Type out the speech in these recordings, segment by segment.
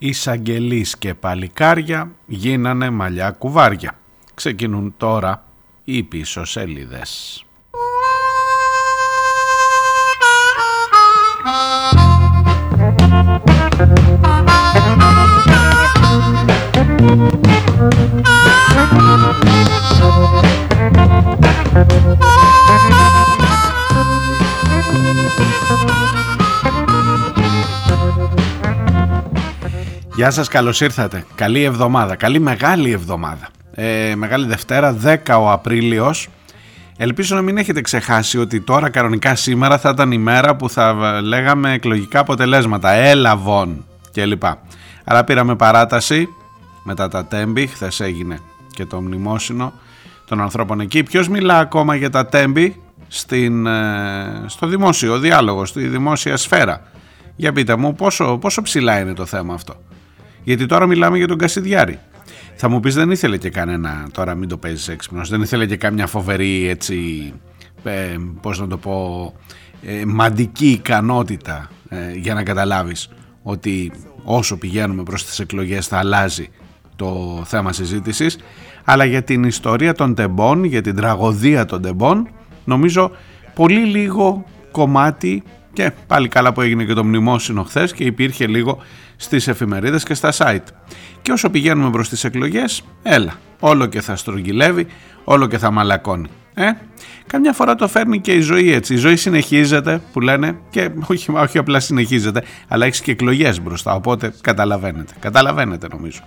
εισαγγελείς και παλικάρια γίνανε μαλλιά κουβάρια. Ξεκινούν τώρα οι πίσω σελίδες. Γεια σας, καλώς ήρθατε. Καλή εβδομάδα, καλή μεγάλη εβδομάδα. Μεγάλη Δευτέρα, 10 ο Απρίλιος. Ελπίζω να μην έχετε ξεχάσει ότι τώρα κανονικά σήμερα θα ήταν η μέρα που θα λέγαμε εκλογικά αποτελέσματα. Έλα βον κλπ. Αλλά πήραμε παράταση μετά τα Τέμπη. Χθες έγινε και το μνημόσυνο των ανθρώπων εκεί. Ποιος μιλά ακόμα για τα Τέμπη στο δημόσιο διάλογο, στη δημόσια σφαίρα? Για πείτε μου πόσο ψηλά είναι το θέμα αυτό. Γιατί τώρα μιλάμε για τον Κασιδιάρη. Θα μου πεις, δεν ήθελε και κανένα, τώρα μην το παίζεις έξυπνος, δεν ήθελε και καμιά φοβερή έτσι, μαντική ικανότητα για να καταλάβεις ότι όσο πηγαίνουμε προς τις εκλογές θα αλλάζει το θέμα συζήτησης. Αλλά για την ιστορία των τεμπών, για την τραγωδία των τεμπών, νομίζω πολύ λίγο κομμάτι. Και πάλι καλά που έγινε και το μνημόσυνο χθες και υπήρχε λίγο στις εφημερίδες και στα site. Και όσο πηγαίνουμε προς τις εκλογές, έλα, όλο και θα στρογγυλεύει, όλο και θα μαλακώνει. Καμιά φορά το φέρνει και η ζωή έτσι. Η ζωή συνεχίζεται που λένε, και όχι απλά συνεχίζεται, αλλά έχεις και εκλογές μπροστά, οπότε καταλαβαίνετε νομίζω.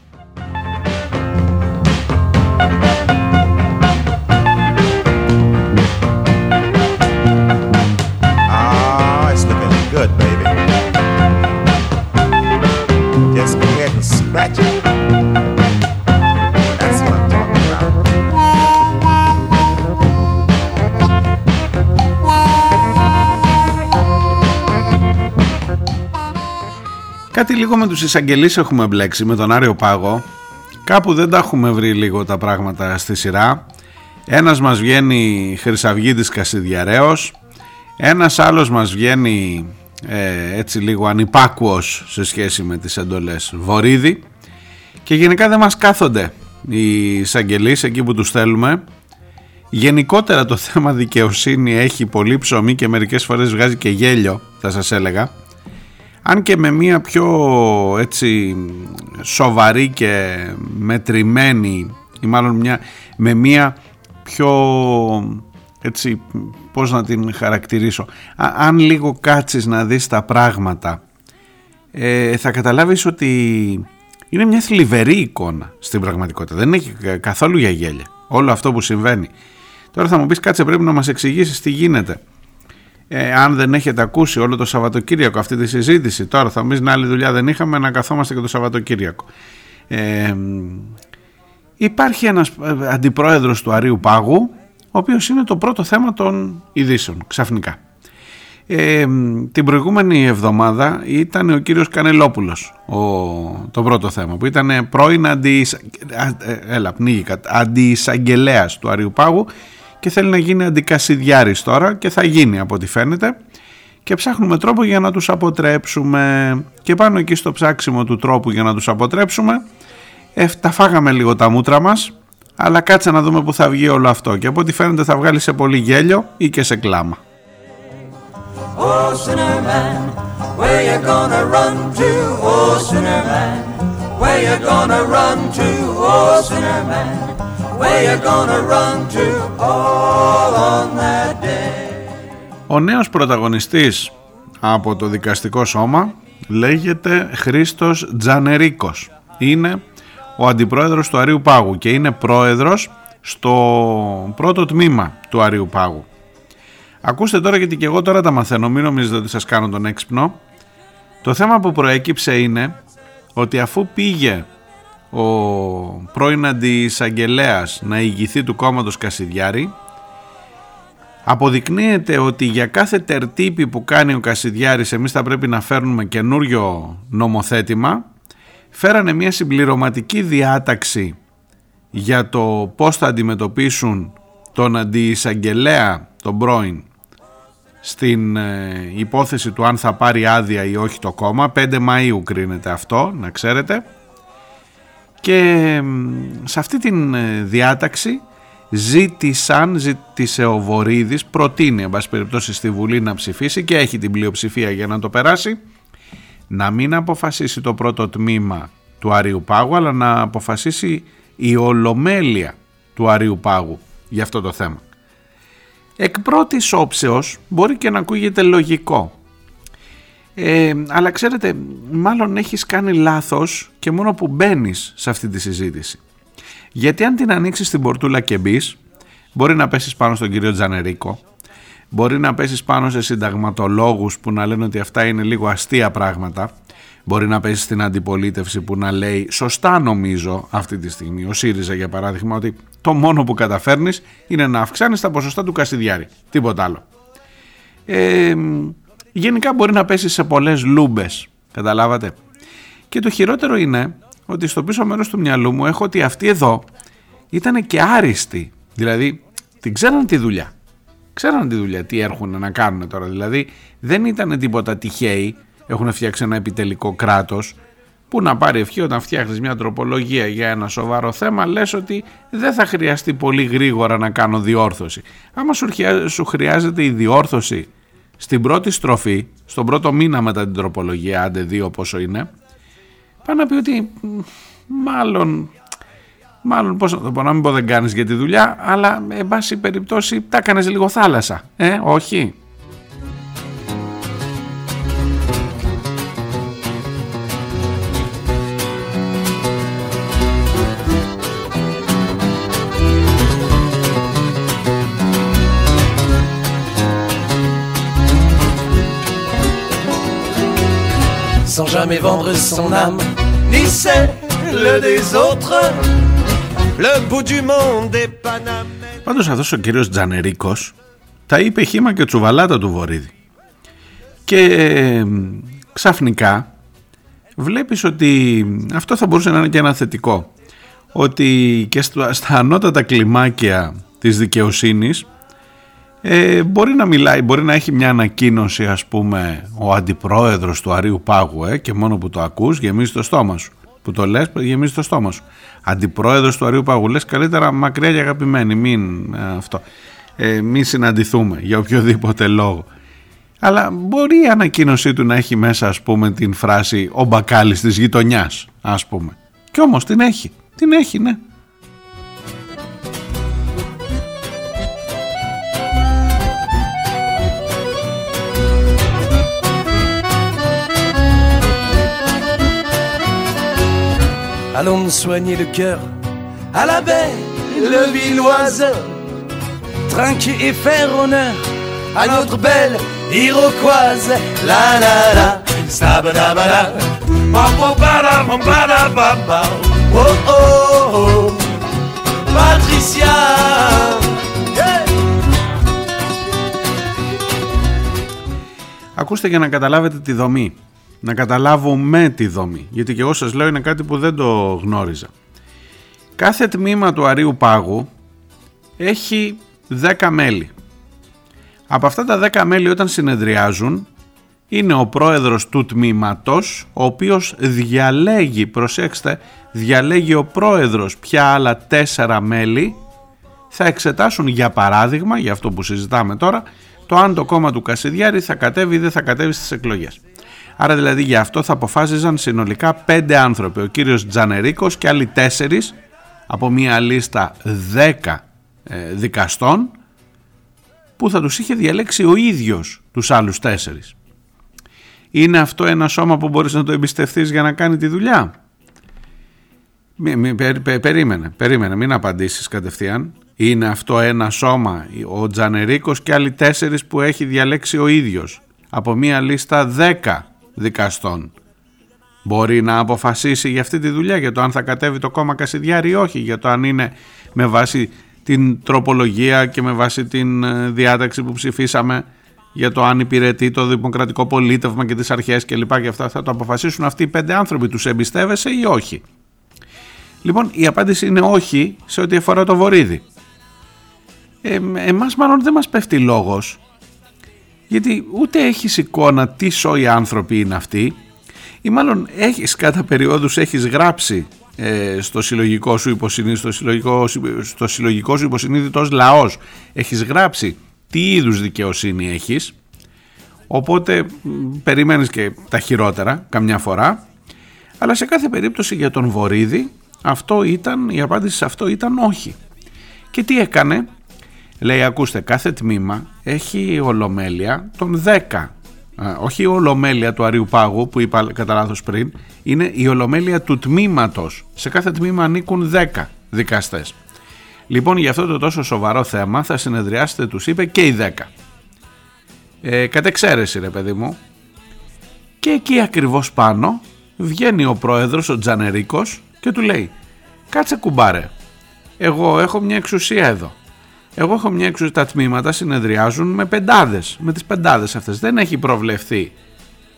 Good, baby. Just go ahead and scratch it. That's what I'm talking about. Κάτι λίγο με τους εισαγγελείς έχουμε μπλέξει, με τον Άριο Πάγο. Κάπου δεν τα έχουμε βρει λίγο τα πράγματα στη σειρά. Ένας μας βγαίνει χρυσαυγίτης κασιδιαραίος, ένας άλλος μας βγαίνει έτσι λίγο ανυπάκουος σε σχέση με τις εντολές Βορίδη, και γενικά δεν μας κάθονται οι εισαγγελείς εκεί που τους θέλουμε. Γενικότερα το θέμα δικαιοσύνη έχει πολύ ψωμί και μερικές φορές βγάζει και γέλιο, θα σας έλεγα, αν και με μια πιο έτσι σοβαρή και μετρημένη, ή μάλλον με μια πιο... έτσι, πώς να την χαρακτηρίσω, αν λίγο κάτσεις να δεις τα πράγματα, θα καταλάβεις ότι είναι μια θλιβερή εικόνα στην πραγματικότητα. Δεν έχει καθόλου για γέλια όλο αυτό που συμβαίνει. Τώρα θα μου πεις, κάτσε, πρέπει να μας εξηγήσεις τι γίνεται. Αν δεν έχετε ακούσει όλο το Σαββατοκύριακο αυτή τη συζήτηση, τώρα θα μου πεις, να, άλλη δουλειά δεν είχαμε, να καθόμαστε και το Σαββατοκύριακο. Υπάρχει ένας αντιπρόεδρος του Αρίου Πάγου, ο οποίος είναι το πρώτο θέμα των ειδήσεων, ξαφνικά. Την προηγούμενη εβδομάδα ήταν ο κύριος Κανελόπουλος το πρώτο θέμα, που ήταν πρώην αντιεισαγγελέας του Αρίου Πάγου και θέλει να γίνει αντικασιδιάρης τώρα, και θα γίνει από ό,τι φαίνεται, και ψάχνουμε τρόπο για να τους αποτρέψουμε. Και πάνω εκεί στο ψάξιμο του τρόπου για να τους αποτρέψουμε, τα φάγαμε λίγο τα μούτρα μας. Αλλά κάτσε να δούμε που θα βγει όλο αυτό, και από ό,τι φαίνεται θα βγάλει σε πολύ γέλιο ή και σε κλάμα. Ο νέος πρωταγωνιστής από το δικαστικό σώμα λέγεται Χρήστος Τζανερίκος. Είναι ο αντιπρόεδρος του Αρίου Πάγου και είναι πρόεδρος στο πρώτο τμήμα του Αρίου Πάγου. Ακούστε τώρα, γιατί και εγώ τώρα τα μαθαίνω, μην νομίζετε ότι σας κάνω τον έξυπνο. Το θέμα που προέκυψε είναι ότι αφού πήγε ο πρώην αντιεισαγγελέας να ηγηθεί του κόμματος Κασιδιάρη, αποδεικνύεται ότι για κάθε τερτύπη που κάνει ο Κασιδιάρης εμείς θα πρέπει να φέρνουμε καινούριο νομοθέτημα. Φέρανε μια συμπληρωματική διάταξη για το πώς θα αντιμετωπίσουν τον αντιεισαγγελέα, τον πρώην, στην υπόθεση του αν θα πάρει άδεια ή όχι το κόμμα. 5 Μαΐου κρίνεται αυτό, να ξέρετε. Και σε αυτή την διάταξη ζήτησε ο Βορίδης, προτείνει εν πάση περιπτώσει στη Βουλή να ψηφίσει και έχει την πλειοψηφία για να το περάσει, να μην αποφασίσει το πρώτο τμήμα του Αρίου Πάγου, αλλά να αποφασίσει η ολομέλεια του Αρίου Πάγου για αυτό το θέμα. Εκ πρώτης όψεως μπορεί και να ακούγεται λογικό, αλλά ξέρετε, μάλλον έχεις κάνει λάθος και μόνο που μπαίνεις σε αυτή τη συζήτηση. Γιατί αν την ανοίξεις την πορτούλα και μπεις, μπορεί να πέσεις πάνω στον κύριο Τζανερίκο, μπορεί να πέσεις πάνω σε συνταγματολόγους που να λένε ότι αυτά είναι λίγο αστεία πράγματα, μπορεί να πέσεις στην αντιπολίτευση που να λέει, σωστά νομίζω αυτή τη στιγμή, ο ΣΥΡΙΖΑ για παράδειγμα, ότι το μόνο που καταφέρνεις είναι να αυξάνεις τα ποσοστά του Κασιδιάρη, τίποτα άλλο. Γενικά μπορεί να πέσεις σε πολλές λούμπες, καταλάβατε. Και το χειρότερο είναι ότι στο πίσω μέρος του μυαλού μου έχω ότι αυτοί εδώ ήταν και άριστοι, δηλαδή την ξέραν τη δουλειά. Ξέραν τη δουλειά, τι έρχονται να κάνουν τώρα, δηλαδή δεν ήταν τίποτα τυχαίοι. Έχουν φτιάξει ένα επιτελικό κράτος που να πάρει ευχή όταν φτιάχνεις μια τροπολογία για ένα σοβαρό θέμα, λες ότι δεν θα χρειαστεί πολύ γρήγορα να κάνω διόρθωση. Άμα σου χρειάζεται η διόρθωση στην πρώτη στροφή, στον πρώτο μήνα μετά την τροπολογία, άντε δύο πόσο είναι, πάει να πει ότι μάλλον πώς να το πω, να μην πω δεν κάνεις για τη δουλειά, αλλά εν πάση περιπτώσει τα κάνεις λίγο θάλασσα, όχι. Sans jamais vendre son âme, ni celle des autres, le bout du monde est Panamé. Πάντως αυτός ο κύριος Τζανερίκος τα είπε χήμα και τσουβαλάτα του Βορίδη. Και ξαφνικά βλέπεις ότι αυτό θα μπορούσε να είναι και ένα θετικό, ότι και στα ανώτατα κλιμάκια της δικαιοσύνης μπορεί να μιλάει, μπορεί να έχει μια ανακοίνωση, ας πούμε, ο αντιπρόεδρος του Αρίου Πάγου, και μόνο που το ακούς γεμίζει το στόμα σου, που το λες γεμίζει το στόμα σου, αντιπρόεδρος του Αρίου Πάγου, λες καλύτερα μακριά και αγαπημένοι, μην συναντηθούμε για οποιοδήποτε λόγο. Αλλά μπορεί η ανακοίνωσή του να έχει μέσα, ας πούμε, την φράση ο μπακάλης της γειτονιάς, ας πούμε, και όμως την έχει, ναι. Allons soigner le cœur à la belle villoise, trinquer et faire honneur à notre belle iroquoise. La la la, stabadabada, papopara, papara, papa. Oh oh oh, Patricia. Yeah. Ακούστε για να καταλάβετε τη δομή. Να καταλάβουμε τη δομή, γιατί και εγώ σας λέω είναι κάτι που δεν το γνώριζα. Κάθε τμήμα του Αρίου Πάγου έχει 10 μέλη. Από αυτά τα 10 μέλη όταν συνεδριάζουν είναι ο πρόεδρος του τμήματος, ο οποίος διαλέγει, προσέξτε, διαλέγει ο πρόεδρος ποια άλλα 4 μέλη θα εξετάσουν, για παράδειγμα, για αυτό που συζητάμε τώρα, το αν το κόμμα του Κασιδιάρη θα κατέβει ή δεν θα κατέβει στις εκλογές. Άρα δηλαδή για αυτό θα αποφάσιζαν συνολικά 5 άνθρωποι, ο κύριος Τζανερίκος και άλλοι 4 από μια λίστα 10 δικαστών που θα τους είχε διαλέξει ο ίδιος τους άλλους 4. Είναι αυτό ένα σώμα που μπορείς να το εμπιστευτείς για να κάνει τη δουλειά? Περίμενε, μην απαντήσεις κατευθείαν. Είναι αυτό ένα σώμα, ο Τζανερίκος και άλλοι 4 που έχει διαλέξει ο ίδιος από μια λίστα 10 δικαστών, μπορεί να αποφασίσει για αυτή τη δουλειά, για το αν θα κατέβει το κόμμα Κασιδιάρη ή όχι, για το αν είναι με βάση την τροπολογία και με βάση την διάταξη που ψηφίσαμε, για το αν υπηρετεί το δημοκρατικό πολίτευμα και τις αρχές και λοιπά, και αυτά θα το αποφασίσουν αυτοί οι 5 άνθρωποι. Τους εμπιστεύεσαι ή όχι? Λοιπόν, η απάντηση είναι όχι σε ό,τι αφορά το Βορίδη. Εμάς μάλλον δεν μας πέφτει λόγος, γιατί ούτε έχεις εικόνα τι σόι άνθρωποι είναι αυτοί, ή μάλλον έχεις κατά περιόδους έχεις γράψει στο συλλογικό σου υποσυνείδητο, στο συλλογικό σου υποσυνείδητος λαός, έχεις γράψει τι είδους δικαιοσύνη έχεις, οπότε περιμένεις και τα χειρότερα καμιά φορά. Αλλά σε κάθε περίπτωση για τον Βορίδη αυτό ήταν, η απάντηση σε αυτό ήταν όχι. Και τι έκανε? Λέει, ακούστε, κάθε τμήμα έχει ολομέλεια των 10. Όχι η ολομέλεια του Αρίου Πάγου που είπα κατά λάθος πριν, είναι η ολομέλεια του τμήματος. Σε κάθε τμήμα ανήκουν 10 δικαστές. Λοιπόν, για αυτό το τόσο σοβαρό θέμα θα συνεδριάσετε, τους είπε, και οι 10. Κατ' εξαίρεση, ρε παιδί μου. Και εκεί ακριβώς πάνω βγαίνει ο πρόεδρος, ο Τζανερίκος, και του λέει, κάτσε κουμπάρε, εγώ έχω μια εξουσία εδώ. Εγώ έχω μια εξουσία, τα τμήματα συνεδριάζουν με πεντάδες, με τις πεντάδες αυτές. Δεν έχει προβλεφθεί.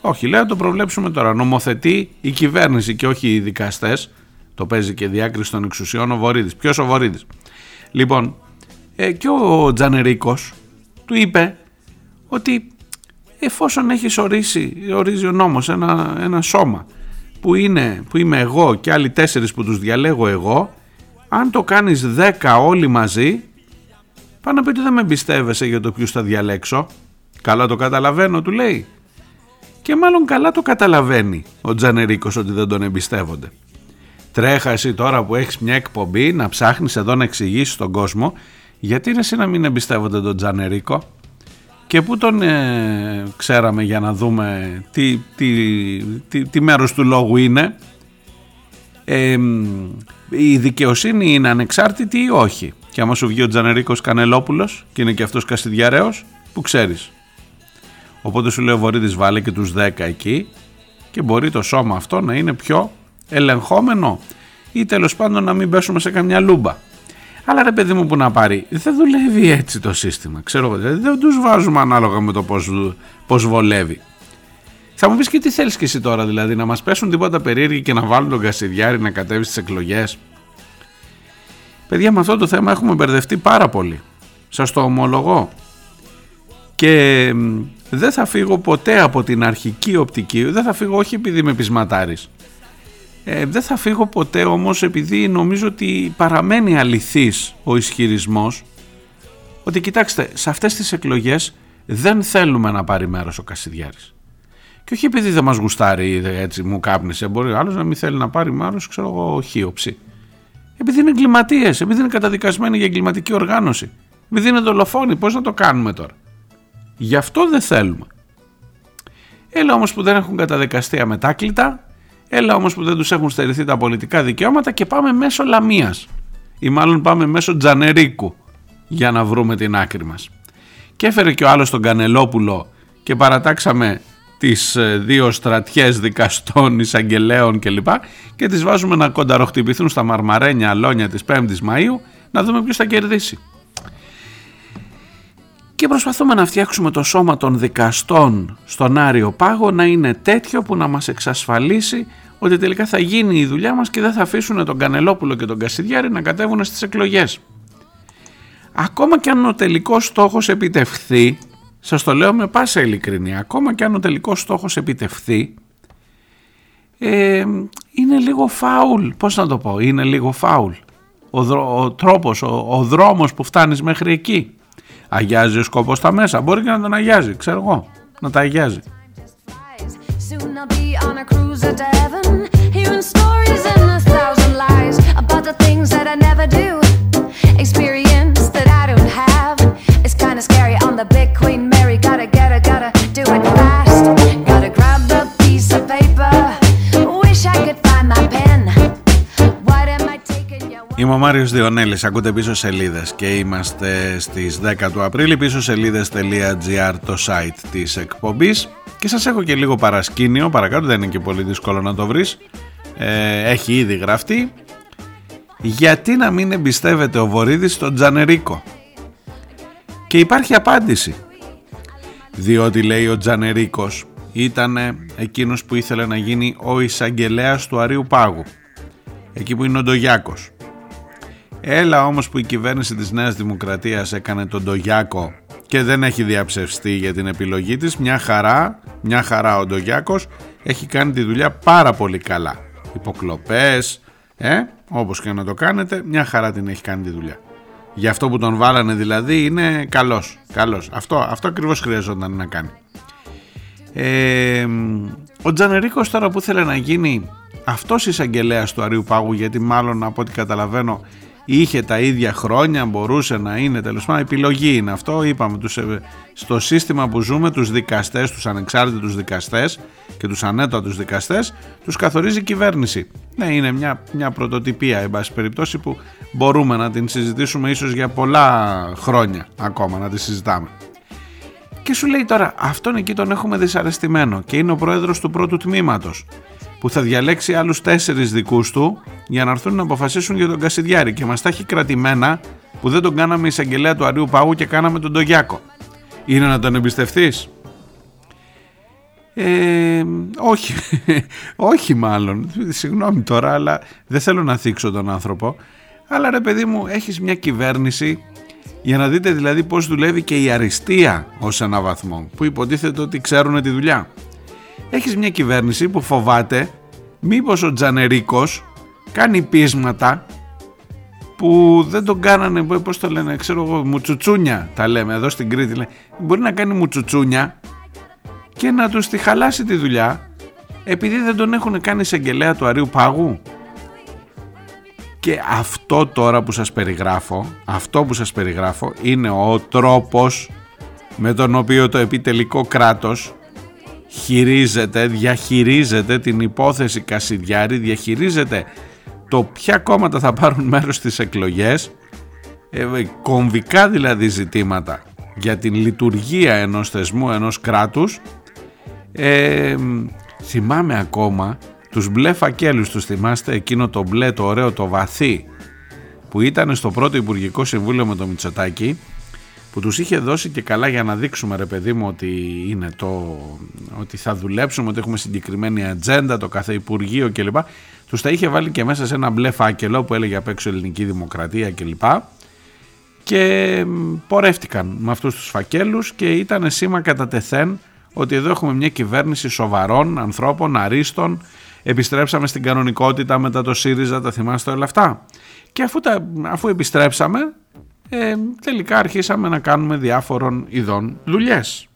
Όχι, λέω, το προβλέψουμε τώρα. Νομοθετεί η κυβέρνηση και όχι οι δικαστές. Το παίζει και διάκριση των εξουσιών ο Βορίδης. Ποιος ο Βορίδης? Λοιπόν, και ο Τζανερίκος του είπε ότι εφόσον έχεις ορίζει ο νόμος ένα σώμα που είμαι εγώ και άλλοι 4 που τους διαλέγω εγώ, αν το κάνεις 10 όλοι μαζί, πάνω να πει ότι δεν με εμπιστεύεσαι για το ποιους θα διαλέξω. Καλά το καταλαβαίνω, του λέει. Και μάλλον καλά το καταλαβαίνει ο Τζανερίκος ότι δεν τον εμπιστεύονται. Τρέχα εσύ τώρα που έχεις μια εκπομπή να ψάχνεις εδώ να εξηγήσεις τον κόσμο γιατί είναι εσύ να μην εμπιστεύονται τον Τζανερίκο. Και πού τον ξέραμε για να δούμε τι μέρος του λόγου είναι. Η δικαιοσύνη είναι ανεξάρτητη ή όχι? Και άμα σου βγει ο Τζανερίκος Κανελόπουλος και είναι και αυτός Κασιδιαρέος, που ξέρεις. Οπότε σου λέει ο Βορίδης, βάλε και τους 10 εκεί και μπορεί το σώμα αυτό να είναι πιο ελεγχόμενο ή τέλος πάντων να μην πέσουμε σε καμιά λούμπα. Αλλά ρε παιδί μου, που να πάρει, δεν δουλεύει έτσι το σύστημα. Ξέρω, δεν τους βάζουμε ανάλογα με το πώς βολεύει. Θα μου πεις, και τι θέλεις και εσύ τώρα, δηλαδή να μας πέσουν τίποτα περίεργοι και να βάλουν τον Κασιδιάρη να κατέβει στις εκλογές? Παιδιά, με αυτό το θέμα έχουμε μπερδευτεί πάρα πολύ. Σας το ομολογώ. Και δεν θα φύγω ποτέ από την αρχική οπτική. Δεν θα φύγω όχι επειδή είμαι πεισματάρης. Δεν θα φύγω ποτέ όμως επειδή νομίζω ότι παραμένει αληθής ο ισχυρισμός ότι, κοιτάξτε, σε αυτές τις εκλογές δεν θέλουμε να πάρει μέρος ο Κασιδιάρης. Και όχι επειδή δεν μας γουστάρει, έτσι μου κάπνισε, μπορεί άλλος να μην θέλει να πάρει μέρος, ξέρω εγώ, χίοψη. Επειδή είναι εγκληματίες, επειδή είναι καταδικασμένοι για εγκληματική οργάνωση, επειδή είναι δολοφόνοι, πώς να το κάνουμε τώρα? Γι' αυτό δεν θέλουμε. Έλα όμως που δεν έχουν καταδικαστεί αμετάκλητα, έλα όμως που δεν τους έχουν στερηθεί τα πολιτικά δικαιώματα και πάμε μέσω Λαμίας, ή μάλλον πάμε μέσω Τζανερίκου για να βρούμε την άκρη μας. Και έφερε και ο άλλος τον Κανελόπουλο και παρατάξαμε τις 2 στρατιές δικαστών, εισαγγελέων κλπ. Και τις βάζουμε να κονταροχτυπηθούν στα μαρμαρένια αλόνια της 5ης Μαΐου να δούμε ποιος θα κερδίσει. Και προσπαθούμε να φτιάξουμε το σώμα των δικαστών στον Άριο Πάγο να είναι τέτοιο που να μας εξασφαλίσει ότι τελικά θα γίνει η δουλειά μας και δεν θα αφήσουν τον Κανελόπουλο και τον Κασιδιάρη να κατέβουν στις εκλογές. Ακόμα και αν ο τελικός στόχος επιτευχθεί, σας το λέω με πάσα ειλικρινή, ακόμα και αν ο τελικός στόχος επιτευχθεί, είναι λίγο φάουλ, πώς να το πω, είναι λίγο φάουλ ο τρόπος, ο δρόμος που φτάνεις μέχρι εκεί. Αγιάζει ο σκόπος τα μέσα, μπορεί και να τον αγιάζει, ξέρω εγώ, να τα αγιάζει. Είμαι ο Μάριος Διονέλης, ακούτε Πίσω Σελίδες και είμαστε στις 10 του Απρίλη, πισωσελίδες.gr το site της εκπομπής, και σας έχω και λίγο παρασκήνιο, παρακάτω, δεν είναι και πολύ δύσκολο να το βρεις, έχει ήδη γραφτεί. Γιατί να μην εμπιστεύεται ο Βορίδης τον Τζανερίκο? Και υπάρχει απάντηση. Διότι, λέει, ο Τζανερίκος ήταν εκείνος που ήθελε να γίνει ο εισαγγελέας του Αρίου Πάγου, εκεί που είναι ο Ντογιάκος. Έλα όμως που η κυβέρνηση της Νέας Δημοκρατίας έκανε τον Ντογιάκο και δεν έχει διαψευστεί για την επιλογή της. Μια χαρά ο Ντογιάκος, έχει κάνει τη δουλειά πάρα πολύ καλά. Υποκλοπές, όπως και να το κάνετε, μια χαρά την έχει κάνει τη δουλειά. Γι' αυτό που τον βάλανε δηλαδή είναι καλός. Αυτό ακριβώς χρειαζόταν να κάνει. Ο Τζανερίκος τώρα που ήθελε να γίνει αυτός εισαγγελέας του Αρίου Πάγου, γιατί μάλλον από ό,τι καταλαβαίνω είχε τα ίδια χρόνια, μπορούσε να είναι, τέλος πάντων επιλογή είναι αυτό, είπαμε στο σύστημα που ζούμε τους δικαστές, τους ανεξάρτητους δικαστές και τους ανώτατους δικαστές τους καθορίζει η κυβέρνηση. Ναι, είναι μια πρωτοτυπία εν πάση περιπτώσει που μπορούμε να την συζητήσουμε ίσως για πολλά χρόνια ακόμα να τη συζητάμε. Και σου λέει τώρα αυτόν εκεί τον έχουμε δυσαρεστημένο και είναι ο πρόεδρος του πρώτου τμήματος που θα διαλέξει άλλους 4 δικούς του για να έρθουν να αποφασίσουν για τον Κασιδιάρη και μας τα έχει κρατημένα που δεν τον κάναμε εισαγγελέα του Αρίου Πάγου και κάναμε τον Ντογιάκο. Είναι να τον εμπιστευτείς? Όχι, όχι μάλλον, συγγνώμη τώρα, αλλά δεν θέλω να θίξω τον άνθρωπο, αλλά ρε παιδί μου έχεις μια κυβέρνηση. Για να δείτε δηλαδή πώς δουλεύει και η αριστεία ως ένα βαθμό, που υποτίθεται ότι ξέρουν τη δουλειά. Έχεις μια κυβέρνηση που φοβάται μήπως ο Τζανερίκος κάνει πείσματα που δεν τον κάνανε, πώς το λένε, ξέρω εγώ, μουτσουτσούνια τα λέμε εδώ στην Κρήτη. Μπορεί να κάνει μουτσουτσούνια και να τους τη χαλάσει τη δουλειά επειδή δεν τον έχουν κάνει εισαγγελέα του Αρίου Πάγου. Και αυτό τώρα που σας περιγράφω, είναι ο τρόπος με τον οποίο το επιτελικό κράτος διαχειρίζεται την υπόθεση Κασιδιάρη, διαχειρίζεται το ποια κόμματα θα πάρουν μέρος στις εκλογές, κομβικά δηλαδή ζητήματα για την λειτουργία ενός θεσμού, ενός κράτους. Θυμάμαι ακόμα τους μπλε φακέλους, τους θυμάστε, εκείνο το μπλε, το ωραίο, το βαθύ που ήταν στο πρώτο Υπουργικό Συμβούλιο με τον Μητσοτάκη, που τους είχε δώσει και καλά για να δείξουμε ρε παιδί μου ότι θα δουλέψουμε, ότι έχουμε συγκεκριμένη ατζέντα, το κάθε Υπουργείο κλπ. Τους τα είχε βάλει και μέσα σε ένα μπλε φάκελο που έλεγε απ' έξω Ελληνική Δημοκρατία κλπ. Και πορεύτηκαν με αυτούς τους φακέλους και ήταν σήμα κατά τεθέν ότι εδώ έχουμε μια κυβέρνηση σοβαρών ανθρώπων, αρίστων. Επιστρέψαμε στην κανονικότητα μετά το ΣΥΡΙΖΑ, τα θυμάστε όλα αυτά. Και αφού επιστρέψαμε, τελικά αρχίσαμε να κάνουμε διάφορων ειδών δουλειές.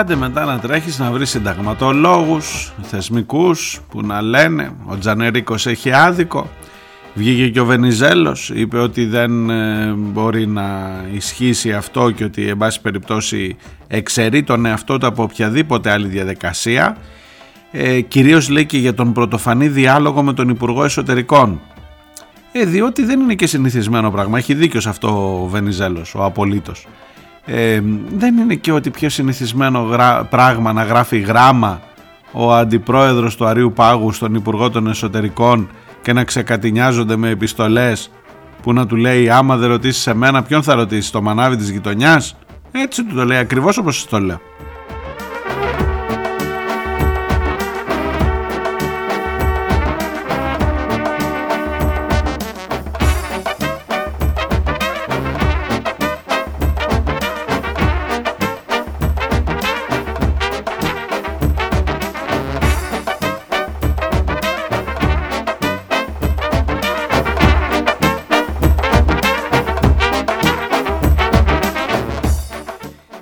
Άντε μετά να τρέχεις να βρεις συνταγματολόγους, θεσμικούς που να λένε ο Τζανερίκος έχει άδικο. Βγήκε και ο Βενιζέλος, είπε ότι δεν μπορεί να ισχύσει αυτό και ότι εν πάση περιπτώσει εξαιρεί τον εαυτό του από οποιαδήποτε άλλη διαδικασία. Κυρίως λέει και για τον πρωτοφανή διάλογο με τον Υπουργό Εσωτερικών. Διότι δεν είναι και συνηθισμένο πράγμα, έχει δίκιο σε αυτό ο Βενιζέλος, ο απολύτως. Δεν είναι και ότι πιο συνηθισμένο πράγμα να γράφει γράμμα ο αντιπρόεδρος του Αρίου Πάγου στον Υπουργό των Εσωτερικών και να ξεκατηνιάζονται με επιστολές που να του λέει άμα δεν ρωτήσεις εμένα ποιον θα ρωτήσεις, το μανάβι της γειτονιάς? Έτσι του το λέει ακριβώς όπως σας το λέω.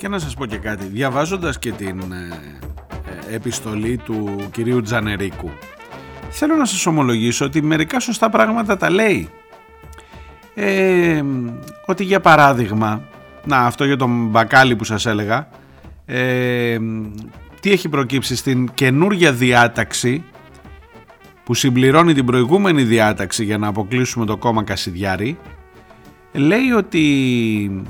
Να σας πω και κάτι, διαβάζοντας και την επιστολή του κυρίου Τζανερίκου, θέλω να σας ομολογήσω ότι μερικά σωστά πράγματα τα λέει, ότι για παράδειγμα Να, αυτό για τον μπακάλι που σας έλεγα. Τι έχει προκύψει στην καινούργια διάταξη που συμπληρώνει την προηγούμενη διάταξη για να αποκλείσουμε το κόμμα Κασιδιάρη? Λέει ότι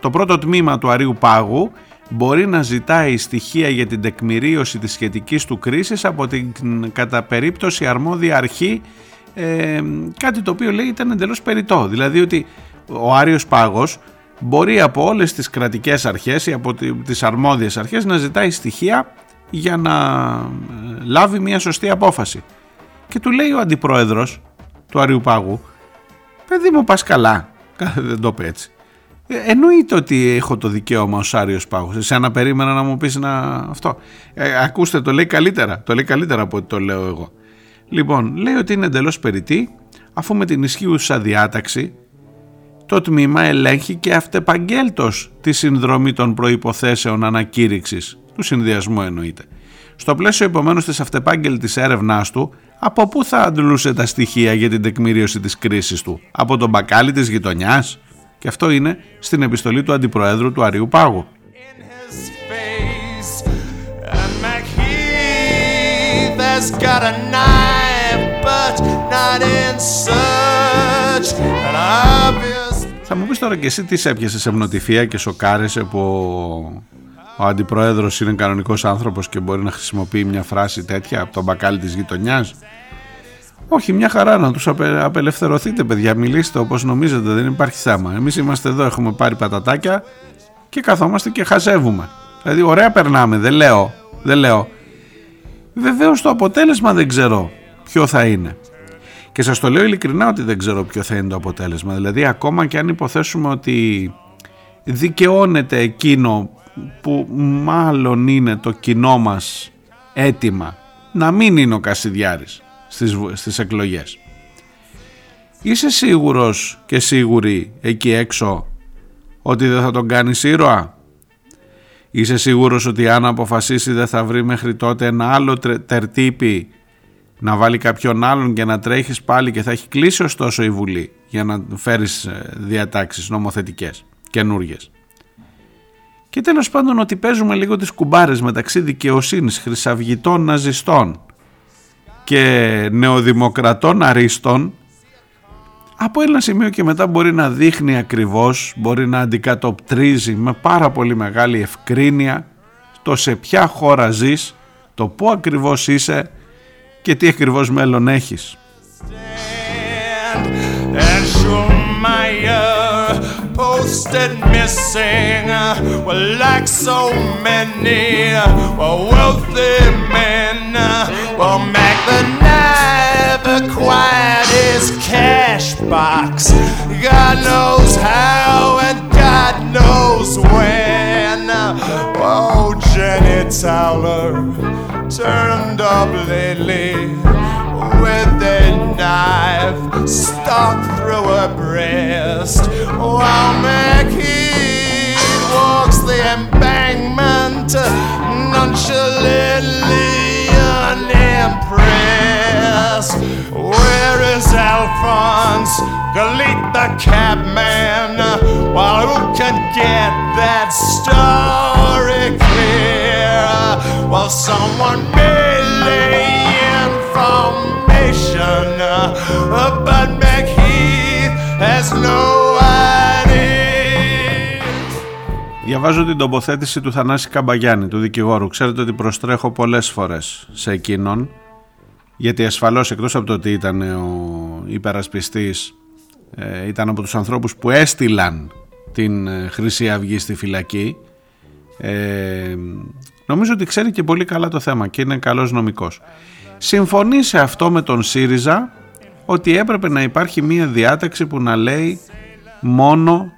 το πρώτο τμήμα του Αρίου Πάγου μπορεί να ζητάει στοιχεία για την τεκμηρίωση της σχετικής του κρίσης από την κατά περίπτωση αρμόδια αρχή, κάτι το οποίο λέει ήταν εντελώς περιττό. Δηλαδή ότι ο Άριος Πάγος μπορεί από όλες τις κρατικές αρχές ή από τις αρμόδιες αρχές να ζητάει στοιχεία για να λάβει μια σωστή απόφαση. Και του λέει ο αντιπρόεδρος του Αριού Πάγου, παιδί μου, πας καλά. Δεν το πει έτσι. Εννοείται ότι έχω το δικαίωμα ως Άριος Πάγος. Εσύ να περίμενα να μου πεις αυτό. Ακούστε, το λέει καλύτερα. Το λέει καλύτερα από ό,τι το λέω εγώ. Λοιπόν, λέει ότι είναι εντελώς περιττή, αφού με την ισχύουσα διάταξη το τμήμα ελέγχει και αυτεπαγγέλτος τη συνδρομή των προϋποθέσεων ανακήρυξης, του συνδυασμού εννοείται. Στο πλαίσιο επομένως της αυτεπάγγελτης έρευνάς του, από πού θα αντλούσε τα στοιχεία για την τεκμηρίωση της κρίσης του? Από τον μπακάλι της γειτονιάς? Και αυτό είναι στην επιστολή του Αντιπροέδρου του Αριού Πάγου. Θα μου πεις τώρα και εσύ, τι έπιασες ευνοτυφία και σοκάρεσαι που ο αντιπρόεδρος είναι κανονικός άνθρωπος και μπορεί να χρησιμοποιεί μια φράση τέτοια από τον μπακάλι της γειτονιάς? Όχι, μια χαρά να τους απελευθερωθείτε, παιδιά, μιλήστε όπως νομίζετε, δεν υπάρχει θέμα. Εμείς είμαστε εδώ, έχουμε πάρει πατατάκια και καθόμαστε και χαζεύουμε. Δηλαδή ωραία περνάμε, δεν λέω. Βεβαίως το αποτέλεσμα δεν ξέρω ποιο θα είναι. Και σας το λέω ειλικρινά ότι δεν ξέρω ποιο θα είναι το αποτέλεσμα. Δηλαδή ακόμα και αν υποθέσουμε ότι δικαιώνεται εκείνο που μάλλον είναι το κοινό μας αίτημα, να μην είναι ο Κασιδιάρης στις εκλογές, είσαι σίγουρος και σίγουρη εκεί έξω ότι δεν θα τον κάνεις ήρωα? Είσαι σίγουρος ότι αν αποφασίσει δεν θα βρει μέχρι τότε ένα άλλο τερτύπι να βάλει κάποιον άλλον και να τρέχεις πάλι? Και θα έχει κλείσει ωστόσο η Βουλή για να φέρεις διατάξεις νομοθετικές καινούργιες. Και τέλος πάντων ότι παίζουμε λίγο τις κουμπάρες μεταξύ δικαιοσύνης, χρυσαυγητών ναζιστών και νεοδημοκρατών αρίστων, από ένα σημείο και μετά μπορεί να δείχνει ακριβώς, μπορεί να αντικατοπτρίζει με πάρα πολύ μεγάλη ευκρίνεια το σε ποια χώρα ζεις, το πού ακριβώς είσαι και τι ακριβώς μέλλον έχεις. Διαβάζω την τοποθέτηση του Θανάση Καμπαγιάννη, του δικηγόρου. Ξέρετε ότι προστρέχω πολλές φορές σε εκείνον, γιατί ασφαλώς εκτός από το ότι ήταν ο υπερασπιστής, ήταν από τους ανθρώπους που έστειλαν την Χρυσή Αυγή στη φυλακή. Νομίζω ότι ξέρει και πολύ καλά το θέμα και είναι καλός νομικός. Συμφωνεί σε αυτό με τον ΣΥΡΙΖΑ ότι έπρεπε να υπάρχει μία διάταξη που να λέει μόνο,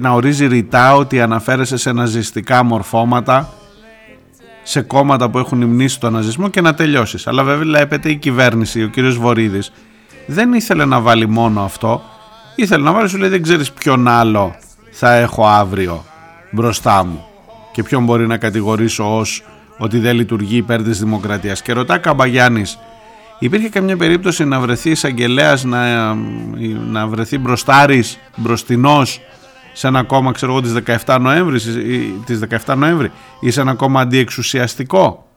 να ορίζει ρητά ότι αναφέρεσαι σε ναζιστικά μορφώματα, σε κόμματα που έχουν υμνήσει τον ναζισμό, και να τελειώσεις. Αλλά βέβαια έπεται η κυβέρνηση, ο κύριος Βορίδης δεν ήθελε να βάλει μόνο αυτό, ήθελε να βάλει, σου λέει, δεν ξέρεις ποιον άλλο θα έχω αύριο μπροστά μου και ποιον μπορεί να κατηγορήσω ως ότι δεν λειτουργεί υπέρ της δημοκρατίας. Και ρωτά Καμπαγιάννης, Υπήρχε καμιά περίπτωση να βρεθεί εισαγγελέας, να βρεθεί μπροστάρης, μπροστινός σε ένα κόμμα, ξέρω εγώ, της 17 Νοέμβρη ή σε ένα κόμμα αντιεξουσιαστικό?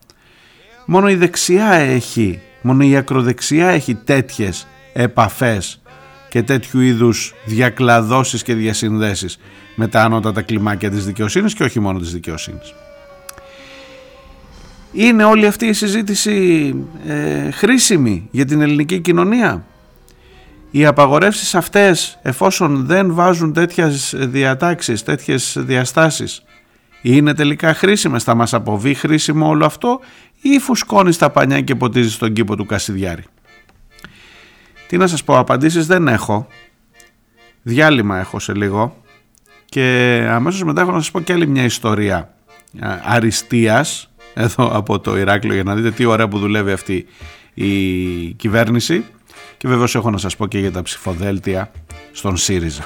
Μόνο η δεξιά έχει, μόνο η ακροδεξιά έχει τέτοιες επαφές και τέτοιου είδους διακλαδώσεις και διασυνδέσεις με τα ανώτατα κλιμάκια της δικαιοσύνης και όχι μόνο της δικαιοσύνης. Είναι όλη αυτή η συζήτηση χρήσιμη για την ελληνική κοινωνία? Οι απαγορεύσεις αυτές, εφόσον δεν βάζουν τέτοιες διατάξεις, τέτοιες διαστάσεις, είναι τελικά χρήσιμες? Θα μας αποβεί χρήσιμο όλο αυτό ή φουσκώνει στα πανιά και ποτίζει τον κήπο του Κασιδιάρη? Τι να σας πω, απαντήσεις δεν έχω. Διάλειμμα έχω σε λίγο και αμέσως μετά έχω να σας πω και άλλη μια ιστορία αριστείας εδώ από το Ηράκλειο, για να δείτε τι ωραία που δουλεύει αυτή η κυβέρνηση. Και βεβαίως έχω να σας πω και για τα ψηφοδέλτια στον ΣΥΡΙΖΑ.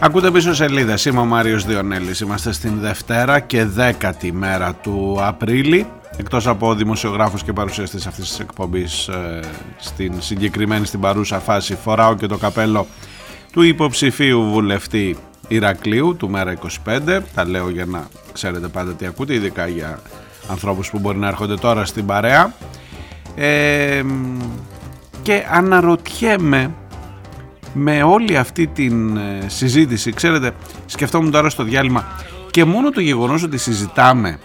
Ακούτε πίσω σελίδες, είμαι ο Μάριος Διονέλης. Είμαστε στην Δευτέρα και δέκατη μέρα του Απρίλη. Εκτός από δημοσιογράφους και παρουσιαστές αυτής της εκπομπής, στην συγκεκριμένη, στην παρούσα φάση, φοράω και το καπέλο του υποψηφίου βουλευτή Ηρακλείου του Μέρα25. Τα λέω για να ξέρετε πάντα τι ακούτε, ειδικά για ανθρώπους που μπορεί να έρχονται τώρα στην παρέα. Και αναρωτιέμαι, με όλη αυτή την συζήτηση, ξέρετε, σκεφτόμουν τώρα στο διάλειμμα, και μόνο το γεγονός ότι συζητάμε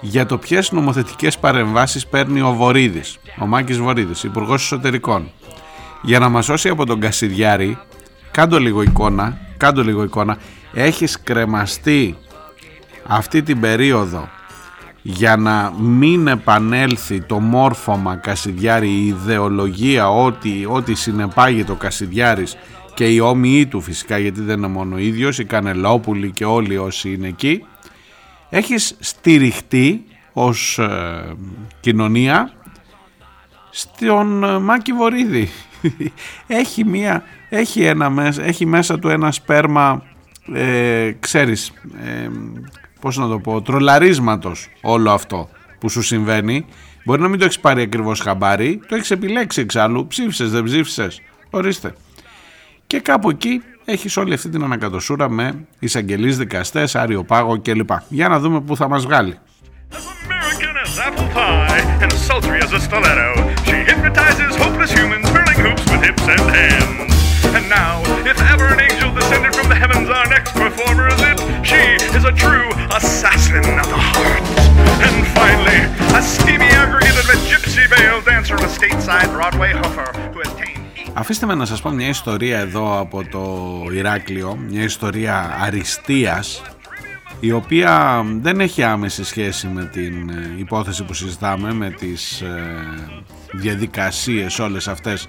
για το ποιες νομοθετικές παρεμβάσεις παίρνει ο Βορίδης, ο Μάκης Βορίδης, υπουργός εσωτερικών, για να μας σώσει από τον Κασιδιάρη. Κάντο λίγο εικόνα. Έχεις κρεμαστεί αυτή την περίοδο για να μην επανέλθει το μόρφωμα Κασιδιάρη, η ιδεολογία, ό,τι συνεπάγει το Κασιδιάρης και οι όμοιοι του φυσικά, γιατί δεν είναι μόνο ο ίδιος, οι Κανελόπουλοι και όλοι όσοι είναι εκεί. Έχεις στηριχτεί ως κοινωνία στον Μάκη Βορίδη. Έχει μέσα του ένα σπέρμα, ξέρεις, πώς να το πω, τρολαρίσματος όλο αυτό που σου συμβαίνει. Μπορεί να μην το έχεις πάρει ακριβώς χαμπάρι, το έχεις επιλέξει εξάλλου, ψήφισες, δεν ψήφισες, ορίστε. Και κάπου εκεί έχεις όλη αυτή την ανακατοσούρα με εισαγγελείς, δικαστές, Άριο Πάγο κλπ. Για να δούμε πού θα μας βγάλει. And now, if ever an angel descended from the heavens, our next performer is it. She is a true assassin of the heart. And finally, a steamy aggregate of a gypsy veil dancer, a stateside Broadway hooper who has tamed. Αφήστε με να σας πω μια ιστορία εδώ από το Ηράκλειο, μια ιστορία αριστείας, η οποία δεν έχει άμεση σχέση με την υπόθεση που συζητάμε, με τις διαδικασίες όλες αυτές